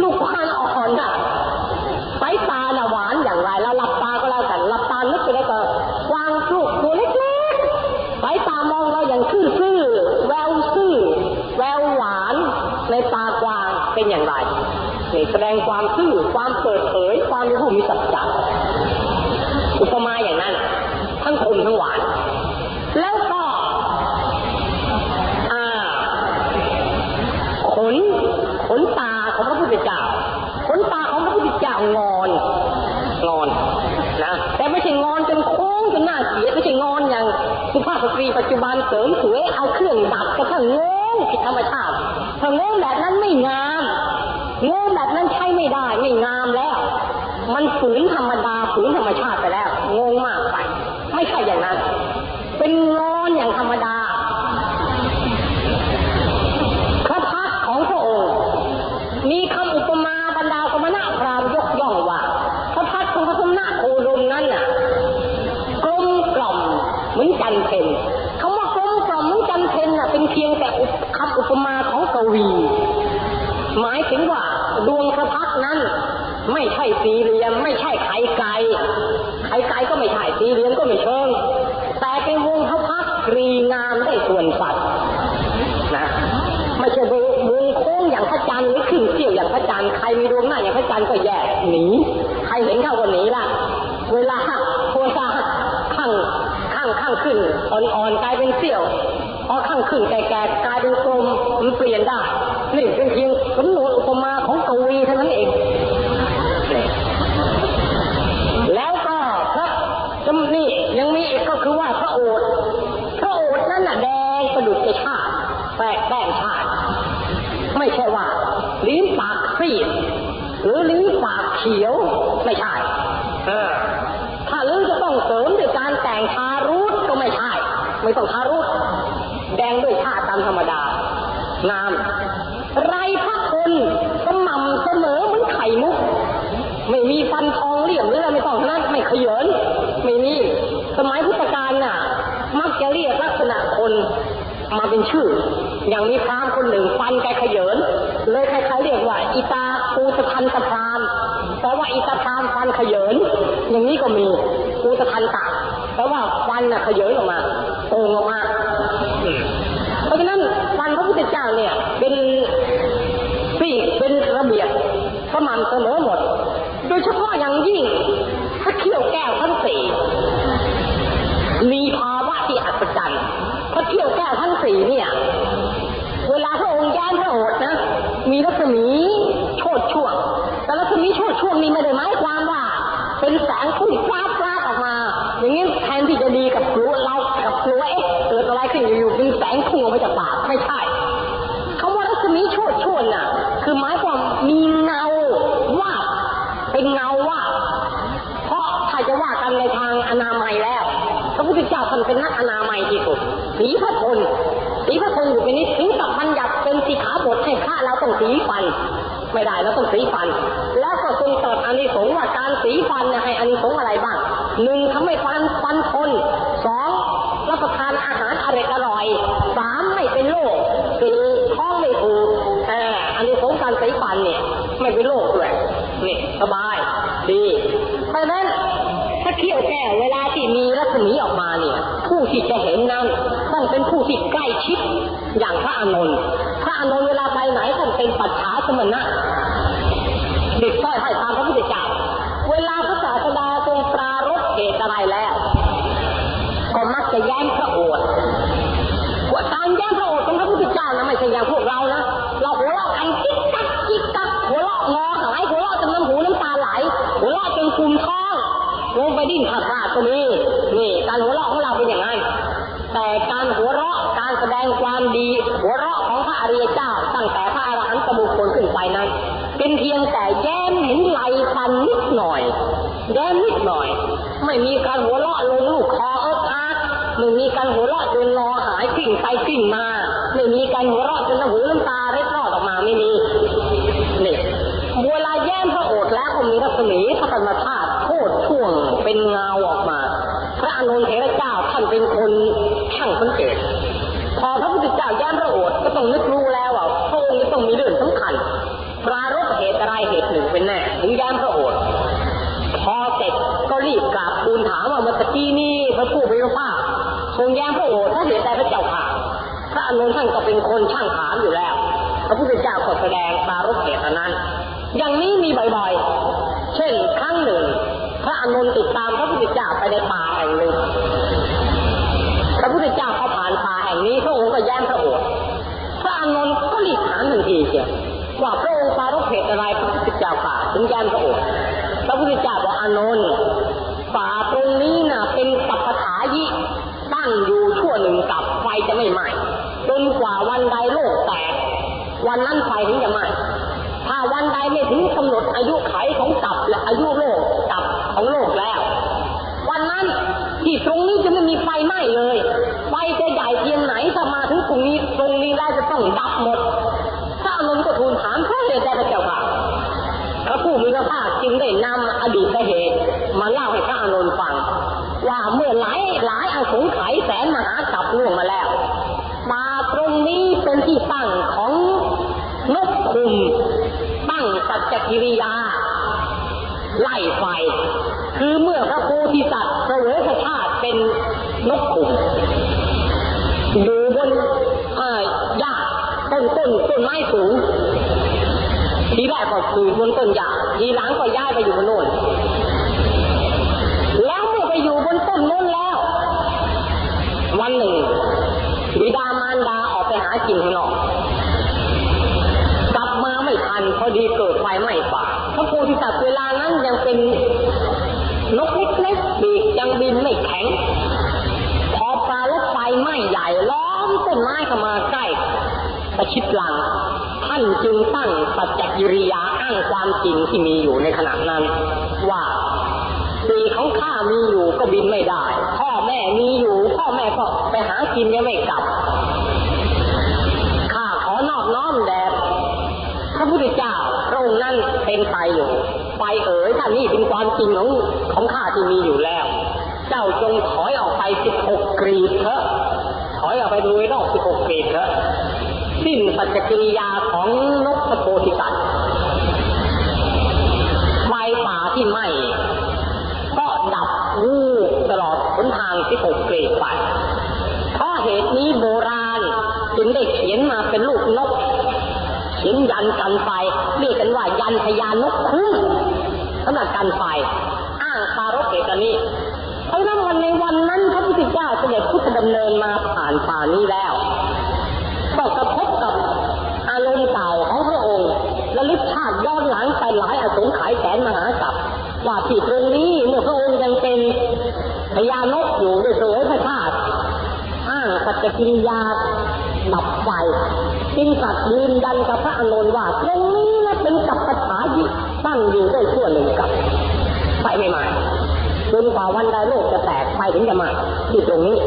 ลูกกวางอ่อนน่ะสายตาน่ะหวานอย่างไรแล้วหลับตาก็แล้วกันหลับตาลึกไปแล้วก็กวางลูกตัวเล็กๆสายตามองเราอย่างซื่อๆแววซื่อแววหวานในตากวางเป็นอย่างไรแสดงความซื่อความเปิดเผยความเป็นผู้มีสัจจะอุปมาอย่างนั้นทั้งคมทั้งหวานแล้วก็ขนตาของพระพุทธเจ้าขนตาของพระพุทธเจ้างอนงอนนะแต่ไม่ใช่งอนจนโค้งจนหน้าเสียไม่ใช่งอนอย่างสุภาพสตรีปัจจุบันเสริมสวยเอาเครื่องดัดกระทั่งโง่ผิดธรรมชาติถ้าโง่แบบนั้นไม่งามโง่แบบนั้นใช่ไม่ได้ไม่งามแล้วมันฝืนธรรมดาฝืนธรรมชาติไปแล้วงงมากไปไม่ใช่อย่างนั้นเป็นงอนอย่างธรรมดาพระพักของพระองค์มีคำอุปมาบรรดาสมณะพราหมณ์ยกย่องว่าพระพักของพระสมณะโคดมนั้นน่ะกลมกล่อมเหมือนจันเพ็ญคำว่ากลมกล่อมเหมือนจันเพ็ญน่ะเป็นเพียงแต่คำอุปมาของกวีหมายถึงว่าดวงพระพักนั้นไม่ใช่สีเหลี่ยมไม่ใช่ไข่ไก่ไข่ไก่ก็ไม่ใช่สีเหลี่ยมก็ไม่เชิงแต่เป็นวงพระพักรีงามได้ส่วนสัตว์นะไม่ใช่วงโค้งอย่างพระจันทร์หรือขึ้นเสี่ยวอย่างพระจันทร์ใครมีดวงหน้าอย่างพระจันทร์ก็แย่หนีใครเห็นเข้าก็หนีล่ะเวลาข้างขึ้นอ่อนๆกลายเป็นเสี่ยวพอข้างขึ้นแก่ๆกลายเป็นกลมมันเปลี่ยนได้นี่เป็นเพียงสมมติอุปมาของกวีเท่านั้นเองแล้วก็พระจำนี่ยังมีอีกก็คือว่าพระโอษฐ์นั่นน่ะแดงประดุจชาติแปลกแปลกชาติไม่ใช่ว่าลิ้นปากซีดหรือลิ้นปากเขียวไม่ใช่ถ้าลิ้นจะต้องเสริมด้วยการแต่งทารุษก็ไม่ใช่ไม่ต้องทารุษแดงด้วยชาติตามธรรมดางามไรพระคุณสม่ำเสมอเหมือนไข่มุกไม่มีฟันทองเหลี่ยมหรืออะไรไม่ต้องนั้นไม่เขยินไม่มีสมัยพุทธกาลน่ะมักจะเรียกลักษณะคนมาเป็นชื่ออย่างมีพราหมณ์คนหนึ่งฟันแกเขยินเลยใครๆเรียกว่าอิตาปูสทันตพราหมณ์แปลว่าอิตาพราหมณ์ฟันเขยินอย่างนี้ก็มีปูสทันตะแปลว่าฟันน่ะเขยินออกมาโป่งออกมาเพราะฉะนั้นฟันพระพุทธเจ้าเนี่ยเป็นระเบียบสม่ำเสมอหมดโดยเฉพาะอย่างยิ่งพระเขี้ยวแก้วทั้งสี่มีภาวะที่อัศจรรย์พระเขี้ยวแก้วทั้งสี่เนี่ยเวลาพระองค์ย้ายพระโอษฐ์นะมีรัศมีโชติช่วงแต่รัศมีโชติช่วงนี้ไม่ได้หมายความว่าเป็นแสงพุ่งฟ้าออกมาอย่างนี้แทนที่จะดีกับกลัวเรากับกลัวเกิดอะไรขึ้นอยู่ๆเป็นแสงพุ่งออกมาจากปากไม่ใช่คำว่ารัศมีโชติช่วงน่ะคือหมายความมีเงาว่าเป็นเงาว่าเพราะถ้าจะว่ากันในทางอนามัยแล้วพระพุทธเจ้าท่านเป็นนักอนามัยที่สุดสีพระทนอยู่เป็นนิดถึงกับบัญญัติเป็นสีขาบทให้ข้าเราต้องสีฟันไม่ได้เราต้องสีฟันแล้วก็ทรงตรัสอานิสงส์ว่าการสีฟันให้อานิสงส์อะไรบ้าง1ทำให้ฟันทน2รับประทานอาหารอร่อย3ไม่เป็นโรค4ท้องไม่อืดอานิสงส์การสีฟันเนี่ยไม่เป็นโรคด้วยนี่สบายดีเพราะฉะนั้นถ้าเขี้ยวแก้วเวลาที่มีรัศมีออกมาเนี่ยผู้ที่จะเห็นนั้นต้องเป็นผู้ที่ใกล้ชิดอย่างพระอานนท์เวลาไปไหนท่านเป็นปัจฉาสมณะเด็กต้อยให้ตามพระพุทธเจ้าเวลาพระศาสดาทรงปรารภเหตุอะไรแล้วก็มักจะแย้มพระโอษฐ์การแย้มพระโอษฐ์ของพระพุทธเจ้านะไม่ใช่อย่างพวกเรานะเราหัวเราะกันกิ๊กกักหัวเราะงอหายหัวเราะจนน้ำหูน้ำตาไหลหัวเราะจนกลุ่มท้องลงไปดิ้นผักผลาดตัวนี้นี่การหัวเราะของเราเป็นอย่างนั้นแต่การหัวเราะการแสดงความดีหัวเราะของพระอริยเจ้าตั้งแต่พระอรหันตบุคคลขึ้นไปนั้นเป็นเพียงแต่แย้มเห็นไหลฟันนิดหน่อยแย้มนิดหน่อยไม่มีการหัวเราะลงลูกคอไม่มีการหัวเราะจนรอหายกลิ่นไปกลิ่นมาไม่มีการหัวเราะจนหูน้ำตาเล็ดลอดออกมาไม่มีนี่เวลาแย้มพระโอษฐ์แล้วก็มีรัศมีพระธรรมธาตุโคตรช่วงเป็นเงาออกมาพระอานนท์เถระเจ้าท่านเป็นคนช่างสังเกตพอพระพุทธเจ้า าแย้มระโอษก็ต้องนึกรู้แล้วว่าพระองค์ต้องมีเรื่องสำคัญปรารภเหตุอะไรเหตุหนึ่งเป็นแน่ถึงแย้มระโอษพอเสร็จก็รีบกราบทูลถามว่าเมื่อกี้นี้พระผู้มีพระภาคทรงแย้มพระโอษถ้าเหตุใดพระเจ้าค่ะพระอานนท์ท่านก็เป็นคนช่างถามอยู่แล้วพระพุทธเจ้าก็แสดงปรารภเหตุนั้นอย่างนี้มีบ่อยๆเช่นครั้งหนึ่งพระอานนท์ติดตามพระพุทธเจ้าไปในป่าแห่งหนึ่งพระพุทธเจ้าเขาผ่านป่าแห่งนี้พระองค์ก็แย้มพระโอษฐ์พระอานนท์ก็รีบถามทันทีเชียวว่าพระองค์ปรารภเหตุอะไรพระพุทธเจ้าค่ะถึงแย้มพระโอษฐ์พระพุทธเจ้าบอกอานนท์ป่าตรงนี้น่ะเป็นสัพพถายิตั้งอยู่ชั่วหนึ่งกับไฟจะไม่ไหม้จนกว่าวันใดโลกแตกวันนั้นไฟถึงจะไหม้ถ้าวันใดไม่ถึงกำหนดอายุไขของกับและอายุโลกกับของโลกแล้ววันนั้นที่ตรงนี้จะไม่มีไฟไหม้เลยไฟจะใหญ่เพียงไหนถ้ามาถึงตรงนี้ตรงนี้แล้วจะต้องดับหมดพระอานนท์ก็ทูลถามพระเหตุใดพระเจ้าค่ะพระผู้มีพระภาคจึงได้นำอดีตเหตุมาเล่าให้พระอานนท์ฟังว่าเมื่อหลายอสงไขยแสนมหากัปล่วงมาแล้วมาตรงนี้เป็นที่ตั้งของนกขุมตั้งสัจจกิริยาไล่ไฟคือเมื่อพระโพธิสัตว์เสวยพระธาตุเป็นนกขุมอยู่บนหญ้าต้นไม้สูงทีแรกก็อยู่บนต้นหญ้าทีหลังก็ย้ายไปอยู่บนโน่นแล้วเมื่อไปอยู่บนต้นโน่นแล้ววันหนึ่งบิดามารดาออกไปหากินข้างนอกกลับมาไม่ทันพอดีเกิดไฟไหม้ป่าพระโพธิสัตว์เวลานั้นยังเป็นนกเล็กๆปีกยังบินไม่แข็งพอปลารถไฟไหม้ใหญ่ล้อมต้นไม้เข้ามาใกล้ประชิดหลังท่านจึงตั้งสัจจกิริยาอ้างความจริงที่มีอยู่ในขณะนั้นว่าปีของข้ามีอยู่ก็บินไม่ได้พ่อแม่มีอยู่พ่อแม่ก็ไปหากินยังไม่กลับข้าขอนอบน้อมแด่พระพุทธเจ้าพระองค์นั้นเป็นไฟอยู่ไฟเอ๋ยท่านนี่เป็นความจริงของข้าที่มีอยู่แล้วเจ้าจงถอยออกไป16กรีดเถอะถอยออกไปโดยนอก16กรีดเถอะสิ้นปัจจกิริยาของนกพระโพธิสัตว์ไฟป่าที่ไหม้ก็ดับวูบตลอดหนทาง16กรีดไปเพราะเหตุนี้โบราณจึงได้เขียนมาเป็นรูปนกเขียนยันกันไฟเรียกกันว่ายันพญานกคุ้มสำหรับกันไฟอ้างปารภเหตุนี้เพราะนั้นวันในวันนั้นพระพุทธเจ้าเสด็จพุทธดำเนินมาผ่านป่านี้แล้วก็กระทบกับอารมณ์เก่าของพระองค์และลึกชาติย้อนหลังไปหลายอสงไขยแสนมหากัปว่าที่ตรงนี้เมื่อพระองค์ยังเป็นพญานกอยู่ด้วยเสวยพระธาตุอ้างสัจจกิริยาดับไฟจึงสัตว์ยืนดันกับพระอานนท์ว่าตรงนี้นะเป็นกัปปถายิตั้งอยู่ได้ชั่วหนึ่งกับไฟไม่ไหม้จนกว่าวันใดโลกจะแตกไฟถึงจะไหม้ที่ตรงนี้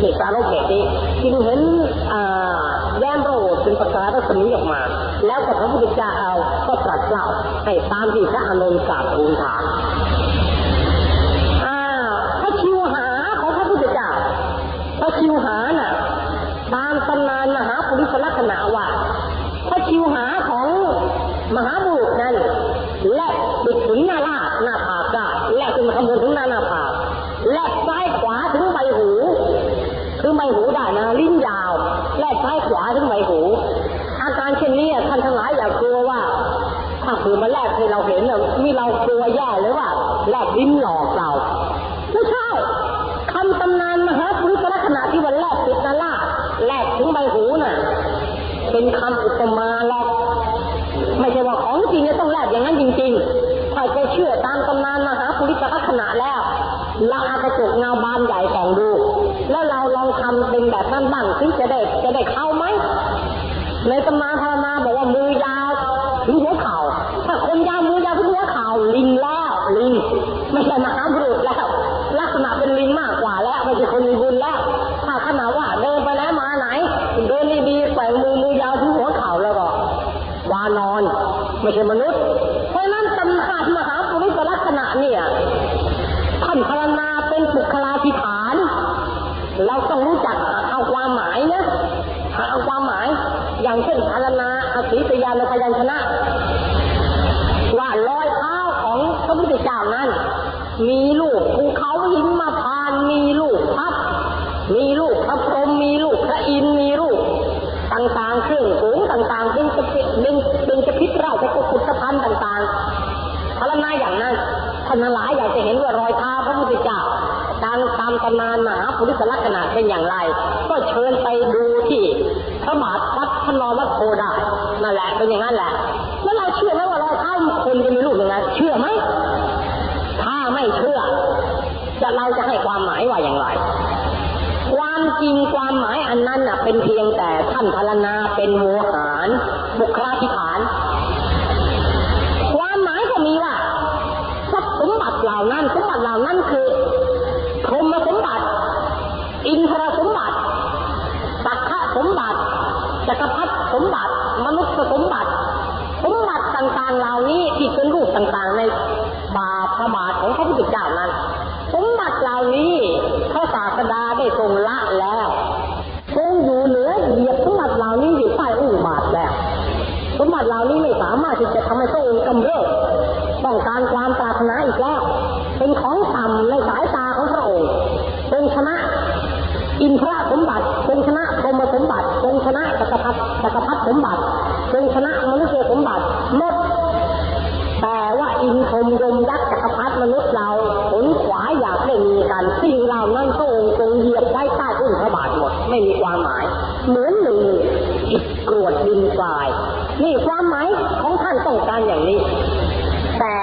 เหตุการณ์โลกเหตุนี้จึงเห็นแย้มระโอษฐ์เป็นประกาศรัศมีออกมาแล้วก็พระพุทธเจ้าเอาก็ตรัสเล่าให้ตามที่พระอานนท์กราบทูลถามพระชิวหาของพระพุทธเจ้าพระชิวหาน่ะตามตำนานมหาปุริสลักษณะว่าพระชิวหาของมหาบุรุษนั้นและบิดถึงหน้าลาหน้าผากได้และขึ้นมาขมวดถึงหน้าผากและซ้ายขวาถึงใบหูคือใบหูได้นะลิ้นยาวและซ้ายขวาถึงใบหูอาการเช่นนี้ท่านทั้งหลายอย่ากลัวว่าถ้าคือมาแลกที่เราเห็นนี่เรากลัวแย่เลยว่าแลกลิ้นหลอกเราไม่ใช่คำตำนานมหาปุริสลักษณะที่วันแรกปิดหน้าลาแลกถึงใบหูน่ะเป็นคำอุปมาหรอกไม่ใช่ว่าของจริงจะต้องแลกอย่างนั้นจริงๆถ้าจะเชื่อตามตำนานมหาปุริสลักษณะแล้วเราเอากระจกเงาบานใหญ่ส่องดูแล้วเราลองทำเป็นแบบนั้นบ้างซึ่งจะได้เข้าไหมในตำนานพาราบอกว่ามือยาวถึงหัวเข่าถ้าคนยาวมือยาวถึงหัวเข่าลิงแล้วลิงไม่ใช่มหาบุรุษแล้วลักษณะเป็นลิงมากกว่าแล้วไม่ใช่คนมีบุญแล้วถ้าขนาดว่าเดินไปแล้วมาไหนเดินดีๆแต่มือยาวถึงหัวเข่าแล้วก็วานอนไม่ใช่มนุษย์เพราะนั้นตำนานมหาปุริสลักษณะเนี่ยท่านพาราเป็นบุคลาธิฐานเราต้องรู้จักเอาความหมายนะ อย่างเช่นอารนาอสีตยานพยัญชนะว่ารอยเท้าของพระพุทธเจ้านั้นมีลูกภูเขาหินมาพานมีลูกพับมีลูกพระพรหมมีลูกพระอินทร์มีลูกต่างๆเครื่องสูงต่างๆเป็นกระพิษเล่าเป็นกุศลพันธ์ต่างๆอารนาอย่างนั้นท่านหลายอยากจะเห็นว่ารอยเท้าพระพุทธเจ้าดังตามตำนานมหาปุริสลักษณะเป็นอย่างไรก็เชิญไปดูที่พระมหาวัดพนมวัดโพได้นั่นแหละเป็นอย่างนั้นแหละแล้วเราเชื่อไหมว่ารอยเท้าคนจะมีรูปอย่างนั้นเชื่อไหมถ้าไม่เชื่อจะเราจะให้ความหมายว่าอย่างไรความจริงความหมายอันนั้นน่ะเป็นเพียงแต่ท่านพรรณาเป็นโมหารบุคลาธิฐานความหมายก็มีว่าทรัพย์สมบัติเหล่านั้นสมบัติเหล่านั้นคือพรหมสมบัติอินทรสมบัติสักขสมบัติจักรพรรดิสมบัติมนุษยสมบัติสมบัติต่างๆเหล่านี้ที่เป็นรูปต่างๆในบาทพระบาทของพระพุทธเจ้านั้นสมบัติเหล่านี้พระศาสดาได้ทรงละแล้วทรงอยู่เหนือเหยียบสมบัติเหล่านี้อยู่ใต้อุ้งบาทแล้วสมบัติเหล่านี้ไม่สามารถที่จะทำให้พระองค์กำเริบต้องการความปรารถนาอีกแล้วเป็นของต่ำในสายตาของพระองค์ทรงชนะอินทรสมบัติทรงชนะพรหมสมบัติทรงชนะจักรพรรดิสมบัติทรงชนะมนุษยสมบัติหมดแต่ว่าอินทรยมยักษ์จักรพรรดิมนุษย์เราขนขวาอยากได้มีกันสิ่งเหล่านั้นพระองค์ทรงเหยียบไว้ใต้อุ้งพระบาทหมดไม่มีความหมายเหมือนหนึ่งอิฐกรวดดินทรายนี่ความหมายของท่านต้องการอย่างนี้แต่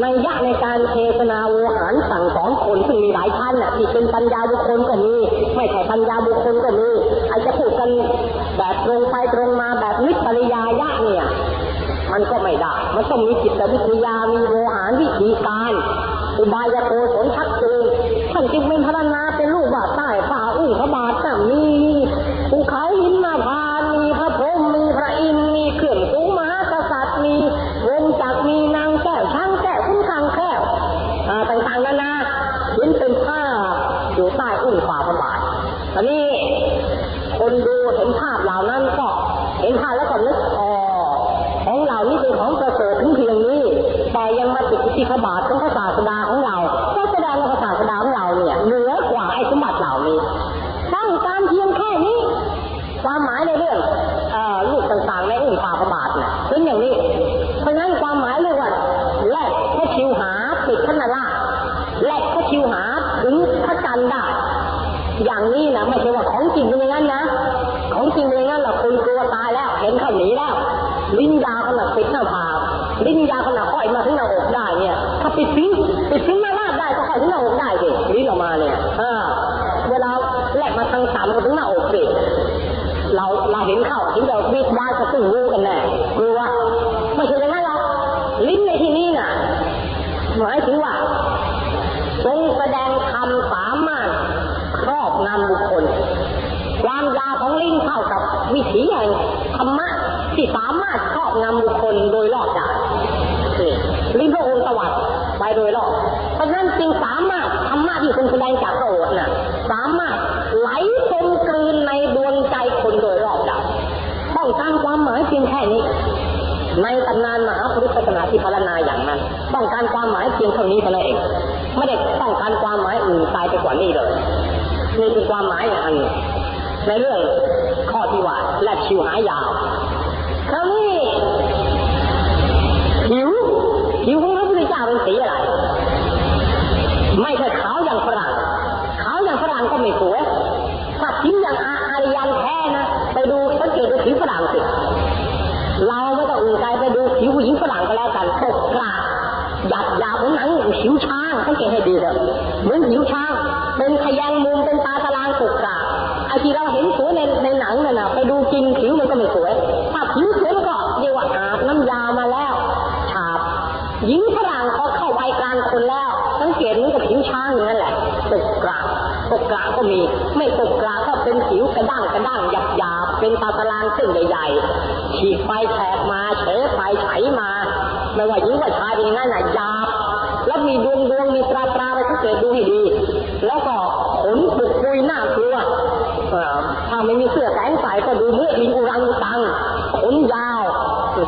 ในยะในการเทศนาโวหารสั่งสอนคนซึ่งมีหลายท่านน่ะที่เป็นปัญญาบุคคลก็มีไม่ใช่ปัญญาบุคคลก็มีอาจจะพูดกันแบบตรงไปตรงมาแบบนิปริยายะเนี่ยมันก็ไม่ได้มันต้องมีจิตวิทยามีโวหารวิธีการอุบายโกศลชักจูงท่านจึงเป็นพรรณาเป็นรูปแบบใต้ฝ่าอุ้งพระบาทน่ะมีภูเขาหินมาพานมีพระพรหมมีพระอินทร์มีเครื่องสูงมหากษัตริย์มีวงจักรมีนางแก้วช้างแก้วขุนช้างแก้วต่างๆนานาล้วนเป็นภาพอยู่ใต้อุ้งฝ่าพระบาทตอนนี้คนดูเห็นภาพเหล่านั้นก็เห็นภาพแล้วก็นึกอ๋อของเหล่านี้เป็นของประเสริฐถึงเพียงนี้แต่ยังมาติดที่พระบาทของพระศาสดาของเราก็แสดงว่าพระศาสดาของเราเนี่ยเหนือกว่าไอ้สมบัติเหล่านี้ตั้งการเพียงแค่นี้ความหมายในเรื่องรูปต่างๆในอุ้งฝ่าพระบาทเนี่ยเป็นอย่างนี้เพราะฉะนั้นความหมายเรื่องว่าแลกพระชิวหาติดพระนราแลกพระชิวหาถึงพระจันทร์ได้อย่างนี้นะไม่ใช่ว่าของจริงเป็นอย่างนั้นนะของจริงเป็นอย่างนั้นเราคนกลัวตายแล้วเห็นเขาหนีแล้วลิ้นยาขนาดปิดหน้าผากลิ้นยาขนาดห้อยมาถึงหน้าอกได้เนี่ยถ้าปิดทิ้งหน้าลาดได้ก็ห้อยถึงหน้าอกได้สิลิ้นออกมาเนี่ยเวลาแลกมาทางสามก็ถึงหน้าอกสิเราเห็นเขาถึงเราวิบวับจะตึงรู้กันแน่กลัวไม่ใช่อย่างนั้นหรอกลิ้นในที่นี้น่ะหมายถึงว่าทรงแสดงธรรมสามารถครอบงำบุคคลความยาวของลิ้นเท่ากับวิถีแห่งธรรมะที่สามารถครอบงำบุคคลโดยรอบได้ลิ้นพระองค์ตวัดไปโดยรอบเพราะนั้นจึงสามารถธรรมะที่คุณแสดงจากพระโอษฐ์น่ะสามารถไหลซึมกลืนในดวงใจคนโดยรอบได้ต้องตั้งความหมายเพียงแค่นี้ในตำนานมหาปุริสลักษณะที่พรรณนาอย่างนั้นต้องการความหมายเพียงเท่านี้เท่านั้นเองไม่ได้ต้องการความหมายอื่นตายไปกว่านี้เลยนี่คือความหมายอันในเรื่องข้อที่ว่าและชิวหายาวคราวนี้ผิวของพระพุทธเจ้าเป็นสีอะไรไม่ใช่ขาวอย่างฝรั่งขาวอย่างฝรั่งก็ไม่สวยถ้าผิวอย่างอาริยันแท้นะไปดูสังเกตดูผิวฝรั่งสิเราไม่ต้องอุ่นใจไปดูผิวผู้หญิงฝรั่งก็แล้วกันตกกระหยัดยาวเหมือนหนังผิวช้างสังเกตให้ดีเถอะเหมือนผิวช้างเป็นขยันมุมเป็นตาตารางตกกระไอ้ที่เราเห็นสวยในหนังเนี่ยนะไปดูจริงผิวมันก็ไม่สวยถ้าผิวสวยมันก็เรียกว่าอาบน้ำยามาแล้วฉาบหญิงฝรั่งเขาเข้าวัยกลางคนแล้วสังเกตเหมือนกับผิวช้างอย่างนั้นแหละตกกระก็มีไม่ตกกระก็เป็นผิวกระด้างหยาบๆเป็นตาตารางเส้นใหญ่ๆฉีกไปแฉกมาเฉยไปไฉมาไม่ว่าหญิงว่าชายเป็นอย่างนั้นน่ะหยาบแล้วมีดวงมีตราไปสังเกตดูให้ดีแล้วก็ขนปุกปุยหน้ากลัว ถ้าไม่มีเสื้อแสงใสก็ดูมุลิงอุรังอุตังขนยาว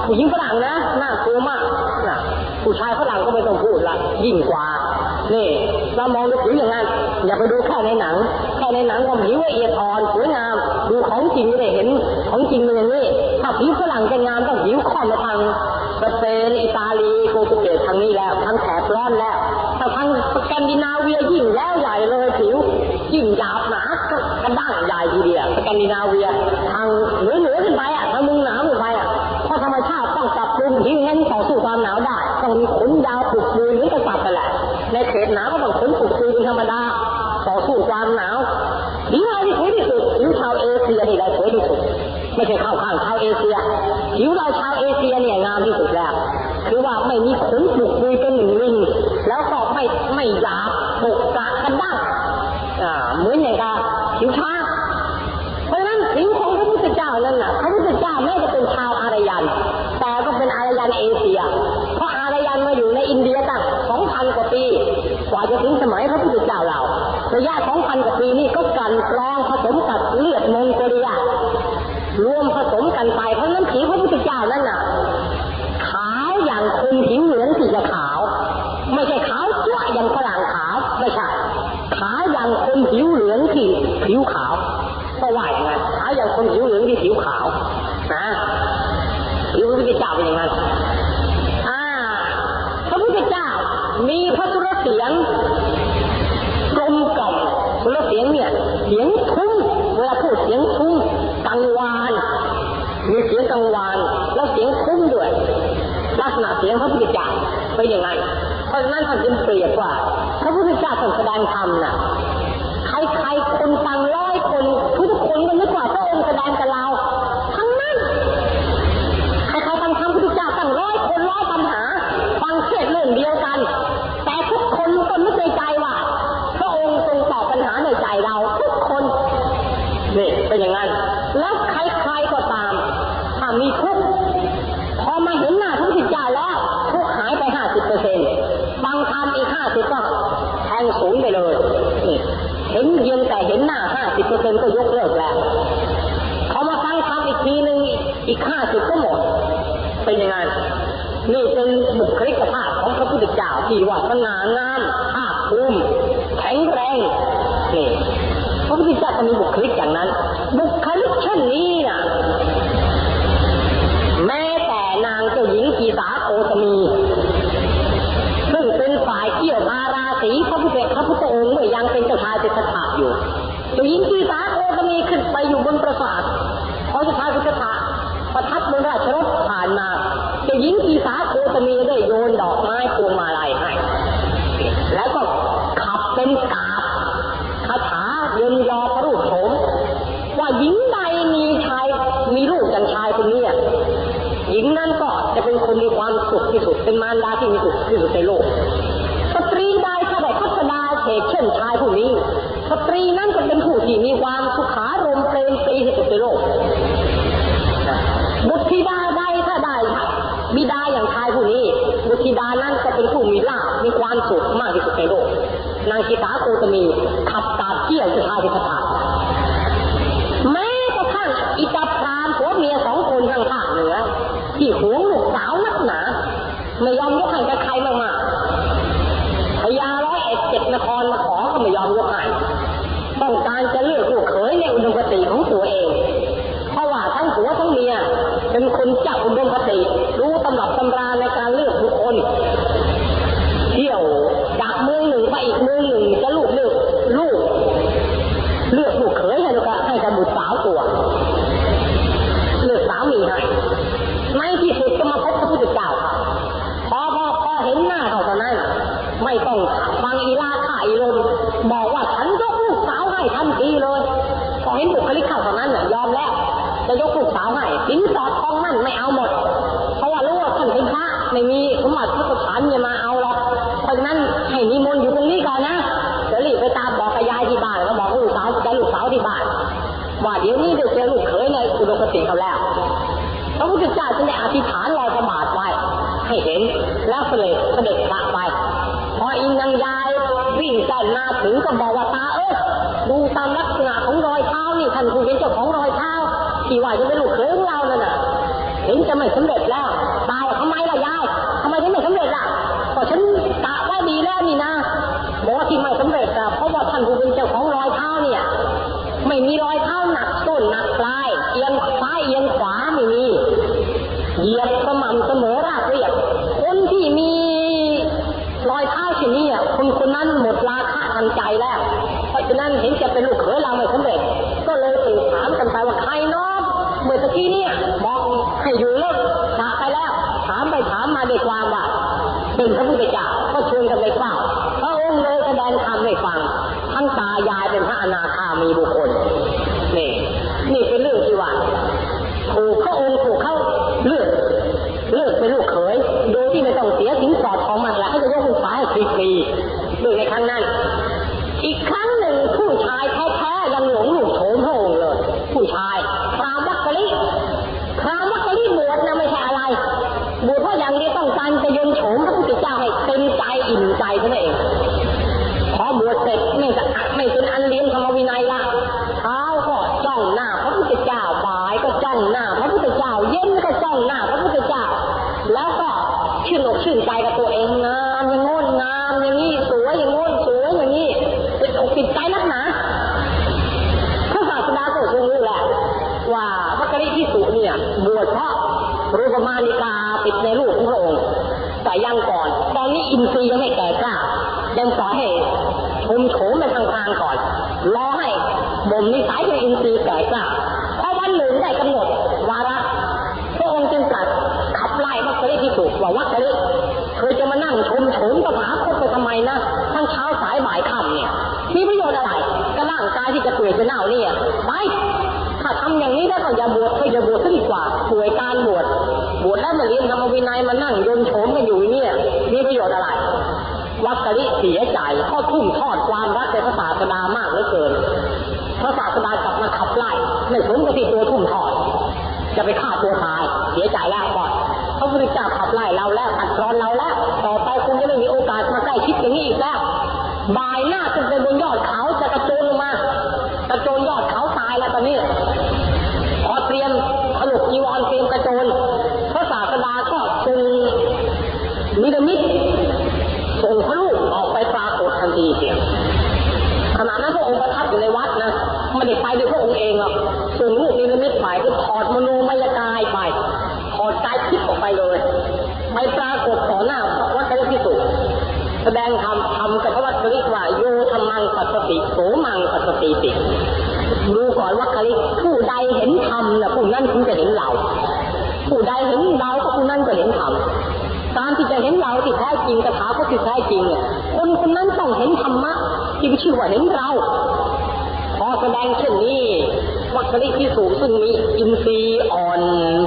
ผู้หญิงฝรั่งนะน่ากลัวมากนะผู้ชายฝรั่งก็ไม่ต้องพูดละยิ่งกว่านี่เรามองดูผิวอย่างนั้นอย่าไปดูแค่ในหนังแค่ในหนังความผิวละเอียดอ่อนสวยงามดูของจริงได้เห็นของจริงเลยนี่ถ้าผิวฝรั่งจะงามต้องผิวค่อนมาทางสเปนอิตาลีโปรตุเกสทางนี้แล้วทางแถบร้อนแล้วถ้าทางสแกนดิเนเวียยิ่งแล้วใหญ่เลยผิวยิ่งหยาบหนากระด้างใหญ่ทีเดียวสแกนดิเนเวียทางเหนือขึ้นไปอ่ะทางมุงหนาวขึ้นไปอ่ะเพราะธรรมชาติต้องปรับปรุงผิวให้ต่อสู้ความหนาวได้ต้องมีขนยาวปุกปุยหรือกระสับกระส่ายในเขตหนาวก็ต้องขนปุกปุยเป็นธรรมดาต่อสู้ความหนาวผิวอะไรที่สวยที่สุดผิวชาวเอเชียนี่แหละสวยที่สุดไม่ใช่เข้าข้างชาวเอเชียผิวเราชาวเอเชียเนี่ยงามที่สุดแล้วคือว่าไม่มีขนปุกปุยเป็นหนึ่งลิงแล้วก็ไม่หยาบปุกกระกันด้างเหมือนอย่างกับผิวช้างเพราะฉะนั้นผิวของพระพุทธเจ้านั่นน่ะพระพุทธเจ้าแม้จะเป็นชาวอารยันแต่ก็เป็นอารยันเอเชียเพราะอารยันมาอยู่ในอินเดียตั้ง 2,000 กว่าปีกว่าจะถึงสมัยพระพุทธเจ้าเราระยะ 2,000 กว่าปีนี่ก็กันกรองผสมกับเลือดมองโกเลียรวมผสมกันไปเพราะฉะนั้นผิวพระพุทธเจ้านั่นน่ะขาวอย่างคนผิวเหลืองสีจะขาวไม่ใช่ขาวจ้วะอย่างฝรั่งขาวไม่ใช่ขาวอย่างคนผิวเหลืองที่ผิวขาวก็ว่าอย่างนั้นขาวอย่างคนผิวเหลืองที่ผิวขาวนะผิวพระพุทธเจ้าเป็นอย่างนั้นพระพุทธเจ้ามีพระสุรเสียงกลมกล่อมสุรเสียงเนี่ยเสียงทุ้มเวลาพูดเสียงทุ้มกังวานมีเสียงกังวานแล้วเสียงทุ้มด้วยลักษณะเสียงพระพุทธเจ้าเป็นอย่างนั้นเพราะฉะนั้นท่านจึงเปรียบว่าพระพุทธเจ้าทรงแสดงธรรมน่ะใครๆคนฟังร้อยคนทุกคนก็นึกว่าพระองค์แสดงกับเราทั้งนั้นใครๆฟังธรรมพระพุทธเจ้าตั้งร้อยคนร้อยปัญหาฟังเทศเรื่องเดียวกันแต่ทุกคนก็นึกในใจว่าพระองค์ทรงตอบปัญหาในใจเราทุกคนนี่เป็นอย่างนั้นแล้วใครๆก็ตามถ้ามีทุกข์พอมาเห็นหน้าพระพุทธเจ้าแล้วทุกข์หายไป 50% บางท่านอีก 50% ก็แทงสูงไปเลยนี่เห็นเพียงแต่เห็นหน้า 50% ก็ยกเลิกแล้วเขามาฟังธรรมอีกทีนึงอีก 50% ก็หมดเป็นอย่างนั้นนี่เป็นบุคลิกภาพของพระพุทธเจ้าที่ว่าสง่างามภาคภูมิแข็งแรงนี่พระพุทธเจ้าจะมีบุคลิกอย่างนั้นบุคลิกเช่นนี้นะแม้แต่นางเจ้าหญิงกีสาโคตมีซึ่งเป็นฝ่ายเกี่ยวพาราสีพระพุทธองค์เมื่อยังเป็นเจ้าชายสิทธัตถะอยู่เจ้าหญิงกีสาโคตมีขึ้นไปอยู่บนปราสาทพอเจ้าชายสิทธัตถะประทับบนราชรถผ่านมาเจ้าหญิงกีสาโคตมีได้โยนดอกไม้พวงมาลัยให้แล้วก็ขับเป็นกาบคาถาเยินยอพระรูปโฉมว่าหญิงใดมีชายมีลูกอย่างชายคนนี้หญิงนั้นก็จะเป็นคนมีความสุขที่สุดเป็นมารดาที่มีสุขที่สุดในโลกสตรีใดถ้าได้พัฒนาเฉกเช่นชายผู้นี้สตรีนั้นก็เป็นผู้ที่มีความสุขารมเปรมปรีที่สุดในโลกบุตรธิดาใดถ้าได้บิดาอย่างชายผู้นี้บุตรธิดานั้นก็เป็นผู้มีลาภมีความสุขมากที่สุดในโลกนางกีสาโคตมีขับกาบเกี่ยวชายที่ผ่านแม้กระทั่งอิจพรามผัวเมียสองคนทางภาคเหนือที่หวงลูกสาวนักหนาไม่ยอมยกให้กับใครมากๆพญาร้อยเอ็ดเจ็ดนครมาขอก็ไม่ยอมยกให้ต้องการจะเลือกลูกเขยในอุดมคติของตัวเองเพราะว่าทั้งผัวทั้งเมียเป็นคนเจ้าอุดมคติรู้ตำรับตำราในการเลือกบุคคลเที่ยวจากเมืองหนึ่งไปอีกเมืองหนึ่งจะเลือกลูกเขยให้กับบุตรสาวตัวเลือกสาวมีให้ในที่สุดก็มาพบพระพุทธเจ้าค่ะพอเห็นหน้าเขาตอนนั้นไม่ต้องฟังอีลาข่ายลมบอกว่าฉันยกลูกสาวให้ทันทีเลยพอเห็นบุคลิกเขาตอนนั้นยอมแล้วจะยกลูกสาวให้สินสอดทองมั่นไม่เอาหมดเพราะว่ารู้ว่าท่านเป็นพระไม่มีสมบัติพระสถานจะมาเอาหรอกเพราะฉะนั้นให้นิมนต์อยู่ตรงนี้ก่อนนะเดี๋ยวรีบไปตามบอกกับยายที่บ้านแล้วบอกลูกสาวที่บ้านว่าเดี๋ยวนี้เดี๋ยวเจอลูกเขยในอุดมคติเขาแล้วพระพุทธเจ้าจึงได้อธิษฐานลอยพระบาทไว้ให้เห็นแล้วเสด็จพระไปพออินทร์นางยายวิ่งต้อนมาถึงก็บอกว่าตาดูตามลักษณะของรอยเท้านี่ท่าน นคงเห็นเจ้าของรอยเท้าที่ว่าจะเป็นลูกเขยของเราเนี่ยนะเห็นจะไม่สำเร็จแล้วตายทำไมล่ะยายทำไมถึงไม่สำเร็จล่ะก็ฉันกะว่าดีแล้วนี่นะบอกว่าที่ไม่สำเร็จเพราะว่าท่านผู้เป็นเจ้าของรอยเท้าเนี่ยไม่มีรอยเท้าหนักต้นหนักปลายเอียงซ้ายเอียงขวาไม่มีเหยียบสม่ำเสมอราบเรียบคนที่มีรอยเท้าเช่นนี้คนนั้นหมดราคะทางใจแล้วเพราะฉะนั้นเห็นจะเป็นลูกเขยเราไม่สำเร็จก็เลยสืบถามกันไปว่าใครเนาะเมื่อสักทีเนี่ยบอกให้อยู่เลิกถามไปแล้วถามไปถามมาด้วยความว่าเป็นพระพุทธเจ้าก็ชวนกันไปเฝ้าพระองค์เลยแสดงธรรมให้ฟังทั้งตายายเป็นพระอนาคามีบุคคลนี่เป็นเรื่องที่ว่าถูกพระองค์ถูกเขาเลือกเป็นลูกเขยโดยที่ไม่ต้องเสียสินสอดของมันแล้วเขาจะยกมือฝ่ายคลิกมีด้วยในครั้งนั้นอีกครั้งหนึ่งผู้ชายแท้ๆยังหลงหลุดโฉมพระองค์เลยผู้ชายพราหมณ์วัคคลิบวชนะไม่ใช่อะไรบวชเพราะอย่างนี้ต้องการจะยนโฉมพระพุทธเจ้าให้เต็มใจอิ่มใจนั่นเองพอบวชเสร็จไม่สะอาดไม่เป็นอันเลี้ยงธรรมวินัยละเช้าก็จ้องหน้าพระพุทธเจ้าบ่ายก็จ้องหน้าพระพุทธเจ้าเย็นก็จ้องหน้าพระพุทธเจ้าแล้วก็ชื่นอกชื่นใจกับตัวเองงามอย่างโง่งามอย่างนี้สวยอย่างโง่สวยอย่างนี้ติดใจนักหนาพระศาสดาก็ทรงรู้แหละว่าพระกฤษที่สุเนี่ยบวชเพราะรูปมานิกาติดในรูปของพระองค์แต่ยังก่อนตอนนี้อินทรีย์ยังไม่แก่กล้ายังขอให้ชมโฉมในทางทางก่อนรอให้บ่มนิสัยในอินทรีย์แก่กล้าพอวันหนึ่งได้กำหนดวาระพระองค์จึงตรัสขับไล่พระกฤษที่สุว่าวักกฤษเธอจะมานั่งชมโฉมตถาคตไปทำไมนะทั้งเช้าสายบ่ายค่ำเนี่ยมีประโยชน์อะไรก็ร่างกายที่จะเปื่อยจะเน่าเนี่ยไปถ้าทำอย่างนี้แล้วก็อย่าบวชก็อย่าบวชซะดีกว่าป่วยการบวชแล้วมาเรียนธรรมวินัยมานั่งยนโฉมกันอยู่เนี่ยมีประโยชน์อะไรวัคคลิเสียใจก็ทุ่มทอดความรักในพระศาสดามากเหลือเกินพระศาสดากลับมาขับไล่ไม่สมกับที่ตัวทุ่มทอดจะไปฆ่าตัวตายเสียใจแล้วก่อนพระพุทธเจ้าขับไล่เราแล้วขัดร้อนเราแล้วต่อไปคงจะไม่มีโอกาสมาใกล้ชิดอย่างนี้อีกแล้วบ่ายหน้าขึ้นไปบนยอดเขาจะกระโจนลงมากระโจนยอดเขาตายแล้วตอนนี้ขอเตรียมขลุกจีวรเตรียมกระโจนพระศาสดาก็ทรงนิรมิตส่งพระรูปออกไปปรากฏทันทีเสียงขณะนั้นพระองค์ประทับอยู่ในวัดนะไม่ได้ไปด้วยพระองค์เองหรอกส่งรูปนิรมิตไปคือถอดมโนมยกายไปถอดกายทิพย์ออกไปเลยไปปรากฏต่อหน้าวัดกฤษสุแสดงทำกับพระวัคคลิว่าโยธรรมังปัสสติโสมังปัสสติติดูก่อนวัคคลิผู้ใดเห็นธรรมนะผู้นั้นถึงจะเห็นเราผู้ใดเห็นเราก็ผู้นั้นจะเห็นธรรมการที่จะเห็นเราที่แท้จริงตถาคตที่แท้จริงเนี่ยคนนั้นต้องเห็นธรรมะที่ชื่อว่าเห็นเราพอแสดงเช่นนี้วัคคลิที่สูงซึ่งมีอินทรีย์อ่อน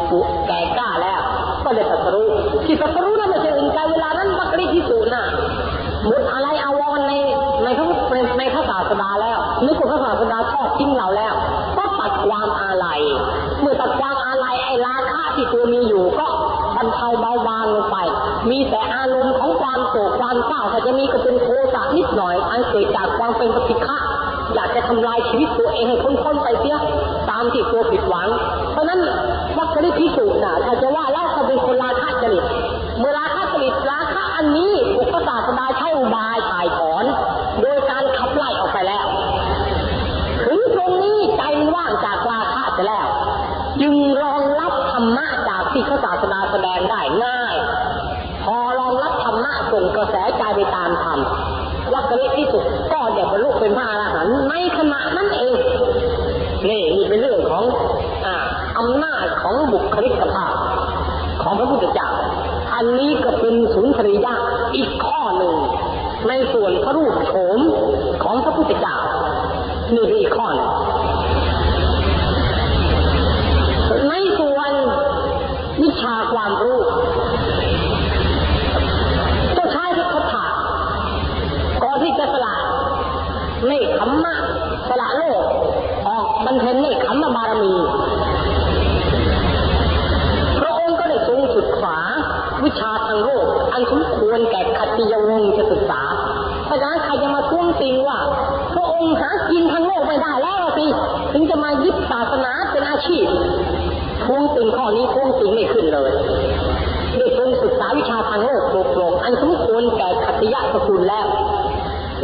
ปุแก่กล้าแล้วก็ได้ตรัสรู้ที่ตรัสรู้นั้นไม่ใช่อื่นไกลเวลานั้นวัคคลิที่สูงน่ะหมดอะไรอาวรณ์ในพระศาสดาแล้วนึกว่าพระศาสดาทอดทิ้งเราแล้วก็ตัดความอาลัยเมื่อตัดความอาลัยไอ้ราคะที่ตัวมีอยู่ก็บรรเทาเบาบางลงไปมีแต่อารมณ์ของความโศกความเศร้าแต่จะมีก็เป็นโทสะนิดหน่อยอันเกิดจากความเป็นปฏิฆะอยากจะทำลายชีวิตตัวเองให้พ้นไปเสียตามที่ตัวผิดหวังเพราะนั้นวัคคลิที่สูงน่ะถ้าจะว่าแล้วเขาเป็นคนราคะจริตเมื่อราคะจริตราคะอันนี้พระศาสดาใช้อุบายถ่ายถอนโดยการขับไล่ออกไปแล้วถึงตรงนี้ใจมันว่างจากราคะไปแล้วจึงรองรับธรรมะจากที่พระศาสดาแสดงได้ง่ายพอรองรับธรรมะส่งกระแสใจไปตามธรรมวัคคลิที่สุดก็ได้บรรลุเป็นพระอรหันต์ในขณะนั้นเองนี่เป็นเรื่องของอำนาจของบุคลิกภาพของพระพุทธเจ้าอันนี้ก็เป็นสุนทรียะอีกข้อหนึ่งในส่วนพระรูปโฉมของพระพุทธเจ้านี่เป็นอีกข้อหนึ่งในส่วนวิชาความรู้ก็ใช้พุทธะก่อนที่จะสละเนกขัมมะสละโลกออกบรรเทนเนกขัมมะบารมีพระองค์ก็ได้ทรงศึกษาวิชาทางโลกอันสมควรแก่ขัตติยวงศ์จะศึกษาเพราะฉะนั้นใครจะมาท้วงติงว่าพระองค์หากินทางโลกไม่ได้แล้วสิถึงจะมายึด จริงไม่ขึ้นเลยได้ทรงศึกษาวิชาทางโลกโปร่งอันสมควรแก่ขัตติยะสกุลแล้ว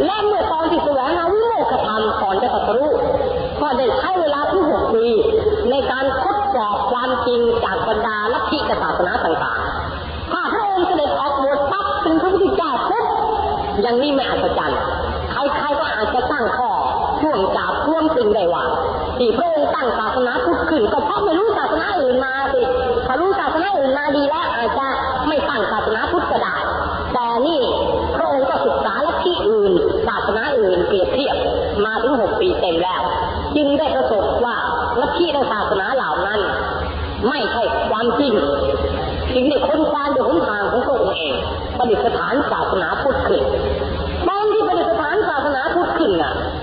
และเมื่อตอนที่แสวงหาวิโมกขธรรมก่อนจะตรัสรู้ก็ได้ใช้เวลาถึง6ปีในการทดสอบความจริงจากบรรดาลัทธิศาสนาต่างๆถ้าพระองค์เสด็จออกบวชปั๊บเป็นพระพุทธเจ้าปุ๊บอย่างนี้ไม่อัศจรรย์ใครๆก็อาจจะตั้งข้อท่วงจาบท่วงติงได้ว่าที่พระองค์ตั้งศาสนาพุทธขึ้นก็เพราะไม่รู้ศาสนาอื่นมาสิถ้ารู้ศาสนาอื่นมาดีแล้วอาจจะไม่ตั้งศาสนาพุทธก็ได้แต่นี่พระองค์ก็ศึกษาลัทธิอื่นศาสนาอื่นเปรียบเทียบมาถึง6ปีเต็มแล้วจึงได้ประสบว่าลัทธิและศาสนาเหล่านั้นไม่ใช่ความจริงจึงได้ค้นคว้าด้วยหนทางของพระองค์เองประดิษฐานศาสนาพุทธขึ้นตอนที่ประดิษฐานศาสนาพุทธขึ้น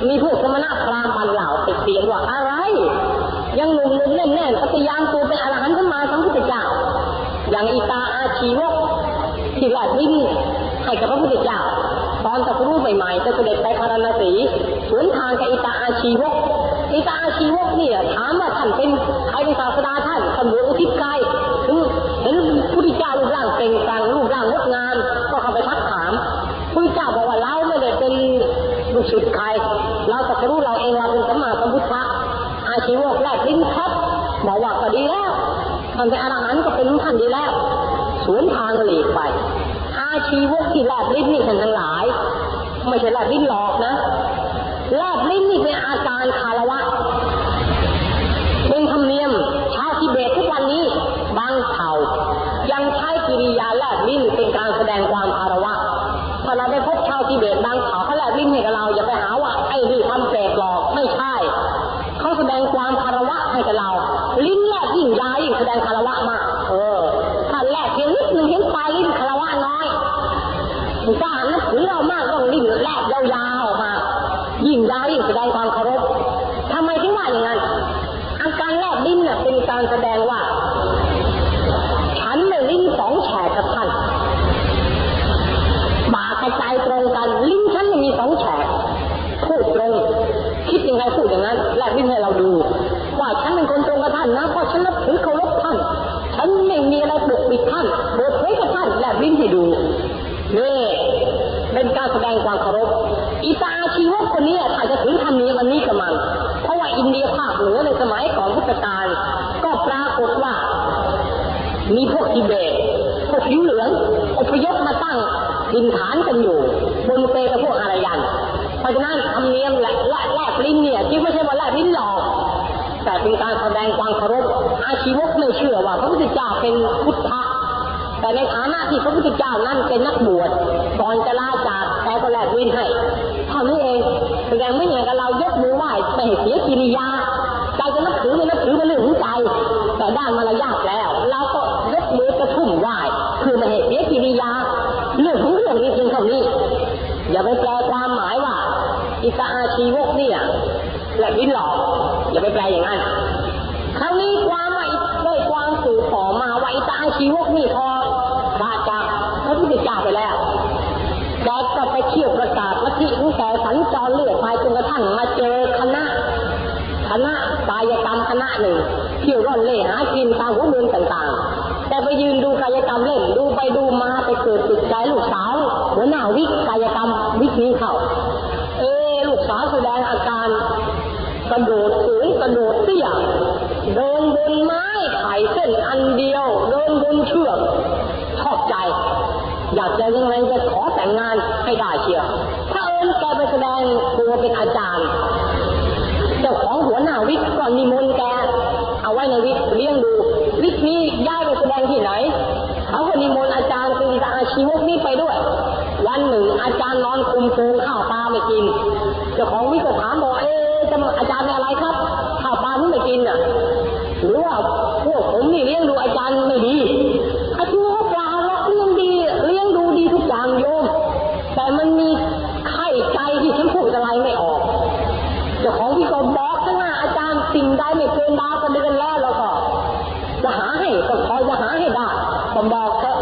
มีพวกสมณะพราหมณ์บรรดาติดเตียนว่าอะไรยังหนุ่มๆแน่นๆปฏิญาณตัวเป็นอรหันต์ขึ้นมาทั้งพุทธเจ้าอย่างอิตาอาชีวกที่หลอดลิ้นให้กับพระพุทธเจ้าตอนตรัสรู้ใหม่ๆจะเสด็จไปพาราณสีสวนทางกับอิตาอาชีวกอิตาอาชีวกเนี่ยถามว่าท่านเป็นใครเป็นศาสดาท่านท่านบวชอุทิศกายถึงเห็นพระพุทธเจ้ารูปร่างเปล่งปลั่งรูปร่างงดงามก็เข้าไปทักถามพระเจ้าบอกว่าเราไม่ได้เป็นลูกศิษย์ใครเราตรัสรู้เราเองเราเป็นสัมมาสัมพุทธะอาชีวกแลบลิ้นครับบอกว่าก็ดีแล้วท่านเป็นอรหันต์ก็เป็นท่านดีแล้วสวนทางก็หลีกไปอาชีวกที่แลบลิ้นนี่ท่านทั้งหลายไม่ใช่แลบลิ้นหลอกนะแลบลิ้นนี่เป็นอาการคารวะเป็นธรรมเนียมชาวทิเบตทุกวันนี้บางเผ่ายังใช้กิริยาแลบลิ้นเป็นการแสดงความคารวะถ้าเราได้พบชาวทิเบตบางเผ่าเขาแลบลิ้นให้กับเราอย่าไปหาว่าไอ้นี่ทำเปรตหลอกไม่ใช่เขาแสดงความคารวะให้กับเราลิ้นแลบยิ่งยาวยิ่งแสดงคารวะมากถ้าแลบเพียงนิดนึงเห็นปลายลิ้นคารวะน้อยถ้านับถือเรามากต้องลิ้นแลบยาวๆมายิ่งยาวยิ่งแสดงความเคารพทำไมถึงว่าอย่างนั้นอาการแลบลิ้นเนี่ยเป็นการแสดงว่าฉันเนี่ยลิ้นสองแฉกกับท่านปากกระจายตรงกันลิ้นฉันมีสองแฉกพูดตรงคิดยังไงพูดอย่างนั้นแลบลิ้นให้เราดูว่าฉันเป็นคนตรงกับท่านนะเพราะฉันนับถือเคารพท่านฉันไม่มีอะไรปกปิดท่านโดยเฉพาะกับท่านแลบลิ้นให้ดูนี่เป็นการแสดงความเคารพอิตาชีวกคนนี้อาจจะถึงทำนี้วันนี้กับมันเพราะว่าอินเดียภาคเหนือในสมัยของพุทธกาลก็ปรากฏว่ามีพวกทิเบตพวกผิวเหลืองอพยพมาตั้งถิ่นฐานกันอยู่บนเปกับพวกอารยันเพราะฉะนั้นธรรมเนียมแลบลิ้นเนี่ยที่ไม่ใช่ว่าแลบลิ้นหลอกแต่เป็นการแสดงความเคารพอาชีวกไม่เชื่อว่าพระพุทธเจ้าเป็นพุทธะแต่ในฐานะที่พระพุทธเจ้านั้นเป็นนักบวชก่อนจะลาจากแต่ก็แลบลิ้นให้เท่านี้เองแสดงไม่เหมือนกับเรายกมือไหว้ไม่เสียกิริยาใจจะนับถือไม่นับถือเป็นเรื่องของใจแต่ด้านมารยาทแล้วเราก็ยกมือกระทุ่มไหว้คือไม่เสียกิริยาเรื่องของเรื่องนี้เพียงเท่านี้อย่าไปแปลความหมายว่าอิสอาชีวกเนี่ยแลบลิ้นหลอกอย่าไปแปลอย่างนั้นคราวนี้ความว่าได้ความสื่อขอมาว่าอิสอาชีวกนี่พอลาจากพระพุทธเจ้าไปแล้วเราก็ไปเที่ยวประกาศลัทธิของแกสัญจรเรื่อยไปจนกระทั่งมาเจอคณะกายกรรมคณะหนึ่งเที่ยวร่อนเล่หากินตามหัวเมืองต่างๆแต่ไปยืนดูกายกรรมเล่นดูไปดูมาไปเกิดติดใจลูกสาวหัวหน้าวิกายกรรมวิกนี้เขาลูกสาวแสดงอาการกระโดดสูงกระโดดเตี้ยเดินบนไม้ไผ่เส้นอันเดียวเดินบนเชือกชอบใจอยากจะยังไงจะขอแต่งงานให้ได้เชียวถ้าเอิญแกไปแสดงตัวเป็นอาจารย์เจ้าของหัวหน้าวิกก่อนนิมนต์แกเอาไว้ในวิกเลี้ยงดูวิกนี้ย้ายไปแสดงที่ไหนเขาก็นิมนต์อาจารย์คืออาชีวกนี้ไปด้วยวันหนึ่งอาจารย์นอนคุมโปงข้าวปลาไม่กินเจ้าของวิกก็ถามบอกอาจารย์เป็นอะไรครับข้าวปลาไม่กินน่ะหรือว่าพวกผมนี่เลี้ยงดูอาจารย์ไม่ดีอาชีวกปลาเราเลี้ยงดีเลี้ยงดูดีทุกอย่างโยมแต่มันมีไข้ใจที่ฉันพูดอะไรไม่ออกเจ้าของวิกก็บอกข้างหน้าอาจารย์สิ่งใดไม่เกินดาวกระเดือนแล้วเราก็จะหาให้ก็คอยจะหาให้ได้ผมบอกเถอะ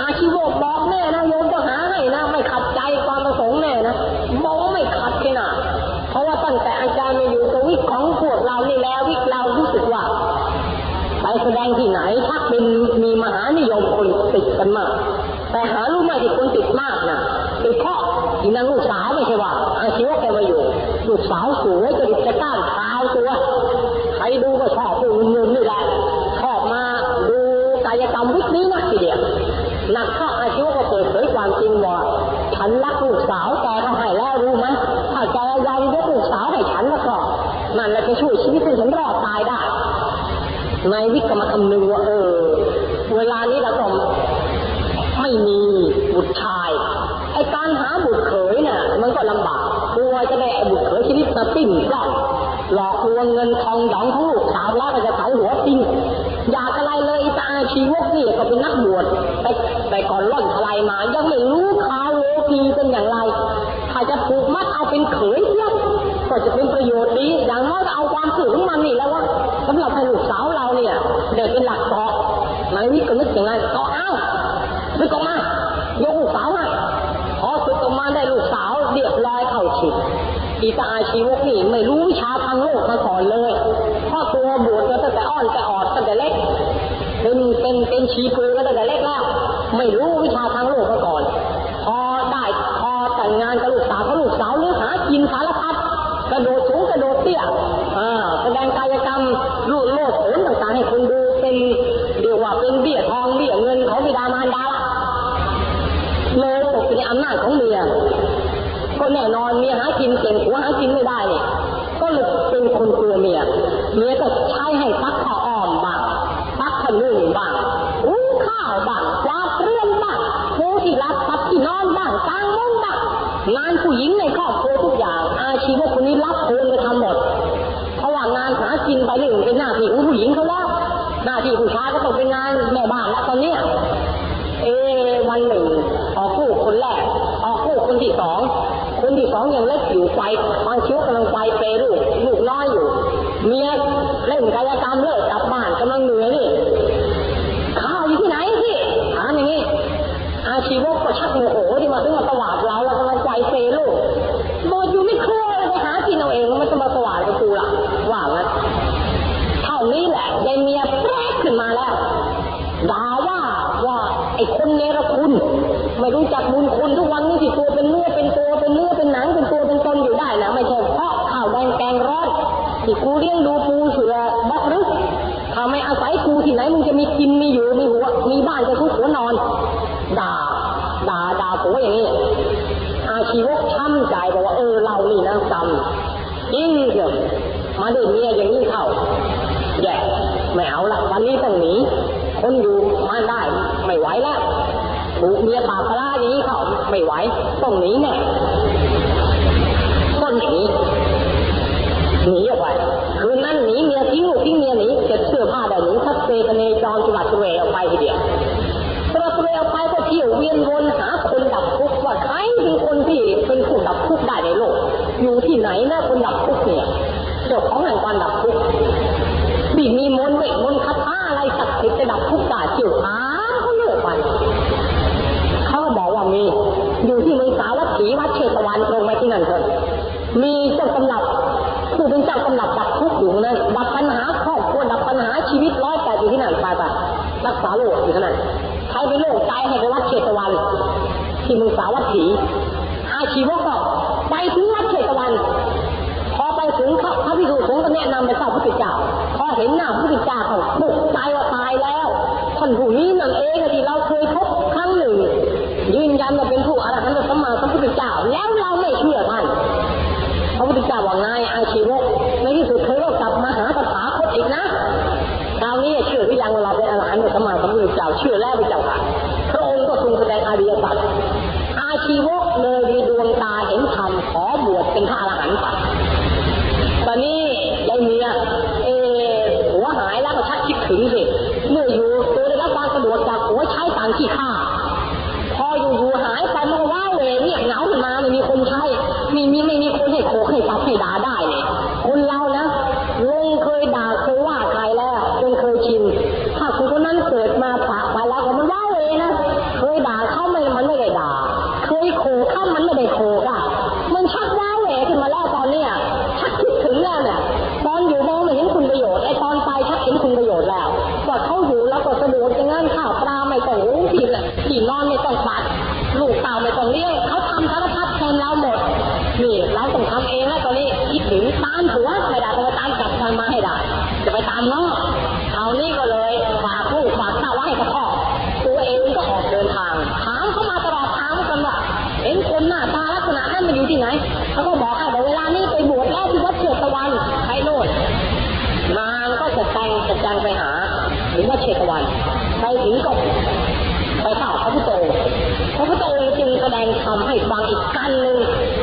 อาชีวกบอกแน่นะโยมจะหาให้นะไม่ขัดใจความประสงค์แน่นะบอกว่าไม่ขัดที่น่ะเพราะว่าตั้งแต่อาจารย์มาอยู่ตัววิกของพวกเรานี่แล้ววิกเรารู้สึกว่าไปแสดง ที่ไหนถ้าเป็นมีมหานิยมคนติดกันมากแต่หารู้ไหมที่คนติดมากนะเป็นเพราะอีนางลูกสาวไม่ใช่ว่าอาชีวะแกมาอยู่ลูกสาวสวยจะดิบจะก้านขาวตัวใครดูก็ชอบดูเงินนี่แหละชอบมาดูกายกรรมวิกนี้นะทีเดียวหนักข้าอาชีวะก็เปิดเผยความจริงว่าฉันรักลูกสาวแกเขาให้แล้วรู้ไหมถ้าแกยังยกลูกสาวให้ฉันแล้วก็นั่นแหละจะช่วยชีวิตฉันรอดตายได้นายวิกก็มาคำนึงว่าเวลานี้เราก็ไม่มีบุตรชายไอ้การหาบุตรเขยน่ะมันก็ลำบากกลัวจะได้บุตรเขยชีวิตมาติ่มกล้องหลอกลวงเงินทองหยองของลูกสาวแล้วจะเผาหัวติ่งอยากอะไรเลยตาชีวกนี่ก็เป็นนักบวชแต่ก่อนล่อนทลายมายังไม่รู้ข่าวโลกีเป็นอย่างไรถ้าจะผูกมัดเอาเป็นเขยเนี่ยก็จะเป็นประโยชน์ดีอย่างน้อยเอาความสื่อของมันนี่แล้วว่าสำหรับให้ลูกสาวเราเนี่ยเด็กเป็นหลักเกาะนายวิกก็นึกอย่างไรก็เอ้านึกออกมายกลูกสาวมาพอสุดออกมาได้ลูกสาวเรียบร้อยเข้าชิดอีตาอาชีวกนี่ไม่รู้วิชาทางโลกมาก่อนเลยพ่อตัวบวชมาตั้งแต่อ้อนแต่ออดตั้งแต่เล็กเป็นชีปือมาตั้งแต่เล็กแล้วไม่รู้วิชาทางโลกมาก่อนพอแต่งงานกับลูกสาวเขาลูกสาวเลี้ยงหากินสารพัดกระโดดสูงกระโดดเตี้ยแสดงกายกรรมรูดโลดโอนต่างๆให้คนดูเป็นเดี๋ยวว่าเป็นเบี้ยทองเบี้ยเงินของบิดามารดาเลยตกเป็นอำนาจของเมียก็แน่นอนเมียหากินเก่งหัวหากินไม่ได้เนี่ยก็เลยเป็นคนกลัวเมียก็ใช้ให้ซักผ้าอ้อมบ้างซักผ้านุ่งบ้างอุ้งข้าวบ้างกวาดเรือนบ้างถูที่รับซักที่นอนบ้างกางมุ้งบ้างงานผู้หญิงในครอบครัวทุกอย่างอาชีพคนนี้รับโอนไปทำหมดเพราะว่างานหากินไปนี่เป็นหน้าที่ของผู้หญิงเขาแล้วหน้าที่ผู้ชายก็ต้องเป็นงานแม่บ้านแล้วตอนนี้วันหนึ่งออกคู่คนแรกออกคู่คนที่สองคนที่สองยังเล็กอยู่ไปบางชิ้วกำลังไปเปรูลูกน้อยอยู่เมียเล่นกายกรรมเลิกกลับบ้านกำลังเหนื่อยนี่ข้าวอยู่ที่ไหนพี่ถามอย่างนี้อาชีวะก็ชักโมโหที่มาซึ่งมาตวาดเราแล้วกำลังไปเปรูโบดอยู่ไม่ครัวเลยไปหากินเอาเองไม่ต้องมาตวาดกับกูล่ะว่างั้นเท่านี้แหละยายเมียแปรขึ้นมาแล้วด่าว่าไอ้คนเนรคุณไม่รู้จักบุญคุณทุกวันนี้ที่ตัวเป็นเนื้อเป็นตัวเป็นเนื้อเป็นหนังเป็นตัวเป็นตนอยู่ได้นะไม่ใช่เพราะข้าวแดงแกงร้อนที่กูเลี้ยงดูปูเสือบักรึกทำไมอาศัยกูที่ไหนมึงจะมีกินมีอยู่มีหัวมีบ้านจะทุกหัวนอนด่าผัวอย่างนี้อาชีวะช้ำใจบอกว่าเรานี่นะจำยิ่งเถอะมาด้วยเมียอย่างนี้เข้าแย่ไม่เอาละวันนี้ต้องหนีคนอยู่มาได้ไม่ไหวแล้วถูกเมียปากพลาดอย่างนี้เขาไม่ไหวต้องหนีแน่ต้องหนีออกไปคืนนั้นหนีเมียทิ้งลูกทิ้งเมียหนีเก็บเสื้อผ้าได้หนีทับเซกันในจอมจุฬาชเวออกไปทีเดียวจุฬาชเวออกไปก็เที่ยวเวียนวนหาคนดับทุกข์ว่าใครเป็นคนที่เป็นผู้ดับทุกข์ได้ในโลกอยู่ที่ไหนนะคนดับทุกข์เนี่ยเจ้าของแห่งความดับทุกข์ที่มีมนต์เวทมนต์คาถาอะไรศักดิ์สิทธิ์จะดับทุกข์ได้เที่ยวหาเขาเลือกไปเขาบอกว่ามีอยู่ที่เมืองสาวัตถีวัดเชตวันตรงไปที่นั่นเถอะมีเจ้าตำรับผู้เป็นเจ้าตำรับดับทุกข์อยู่นั่นดับปัญหาครอบครัวดับปัญหาชีวิต108อยู่ที่นั่นไปรักษาโรคอยู่ที่นั่นใครเป็นโรคใจให้ไปวัดเชตวันที่เมืองสาวัตถีอาชีวะก็ไปถึงวัดเชตวันพอไปถึงพระภิกษุสงฆ์ก็แนะนำไปเฝ้าพระพุทธเจ้าพอเห็นหน้าพระพุทธเจ้าเขาตกใจว่าตายแล้วท่านผู้นี้นั่นเองที่เราเคยพบครั้งหนึ่งยืนยันว่าเป็นผู้อรหันต์สัมมาสัมพุทธเจ้าแล้วเราไม่เชื่อท่านพระพุทธเจ้าว่าไงอาชีวะในที่สุดเธอก็กลับมาหาตถาคตอีกนะคราวนี้เชื่อหรือยังเราเป็นอรหันต์สัมมาสัมพุทธเจ้าเชื่อแล้วหรือเปล่าค่ะพระองค์ก็ทรงแสดงอริยสัจอาชีวะเลยมีดวงตาเห็นธรรมขอบวชเป็นพระอรหันต์ไปตอนนี้ยายเมียหัวหายแล้วก็ชักคิดถึงสิเมื่ออยู่ตัวได้รับความสะดวกจากหัวใช้ต่างที่ข้าพออยู่หายไปมันก็ว่าเวเนี่ยเหงาขึ้นมาไม่มีคนใช้ไม่มีคนให้โขกให้ปับให้ด่าได้เนี่ยคนเรานะลงเคยด่าเคยว่าใครแล้วจนเคยชินถ้าคนนั้นเกิดมาปะไปแล้วมันว่า รงทำให้ฟังอีกกันหนึ่ง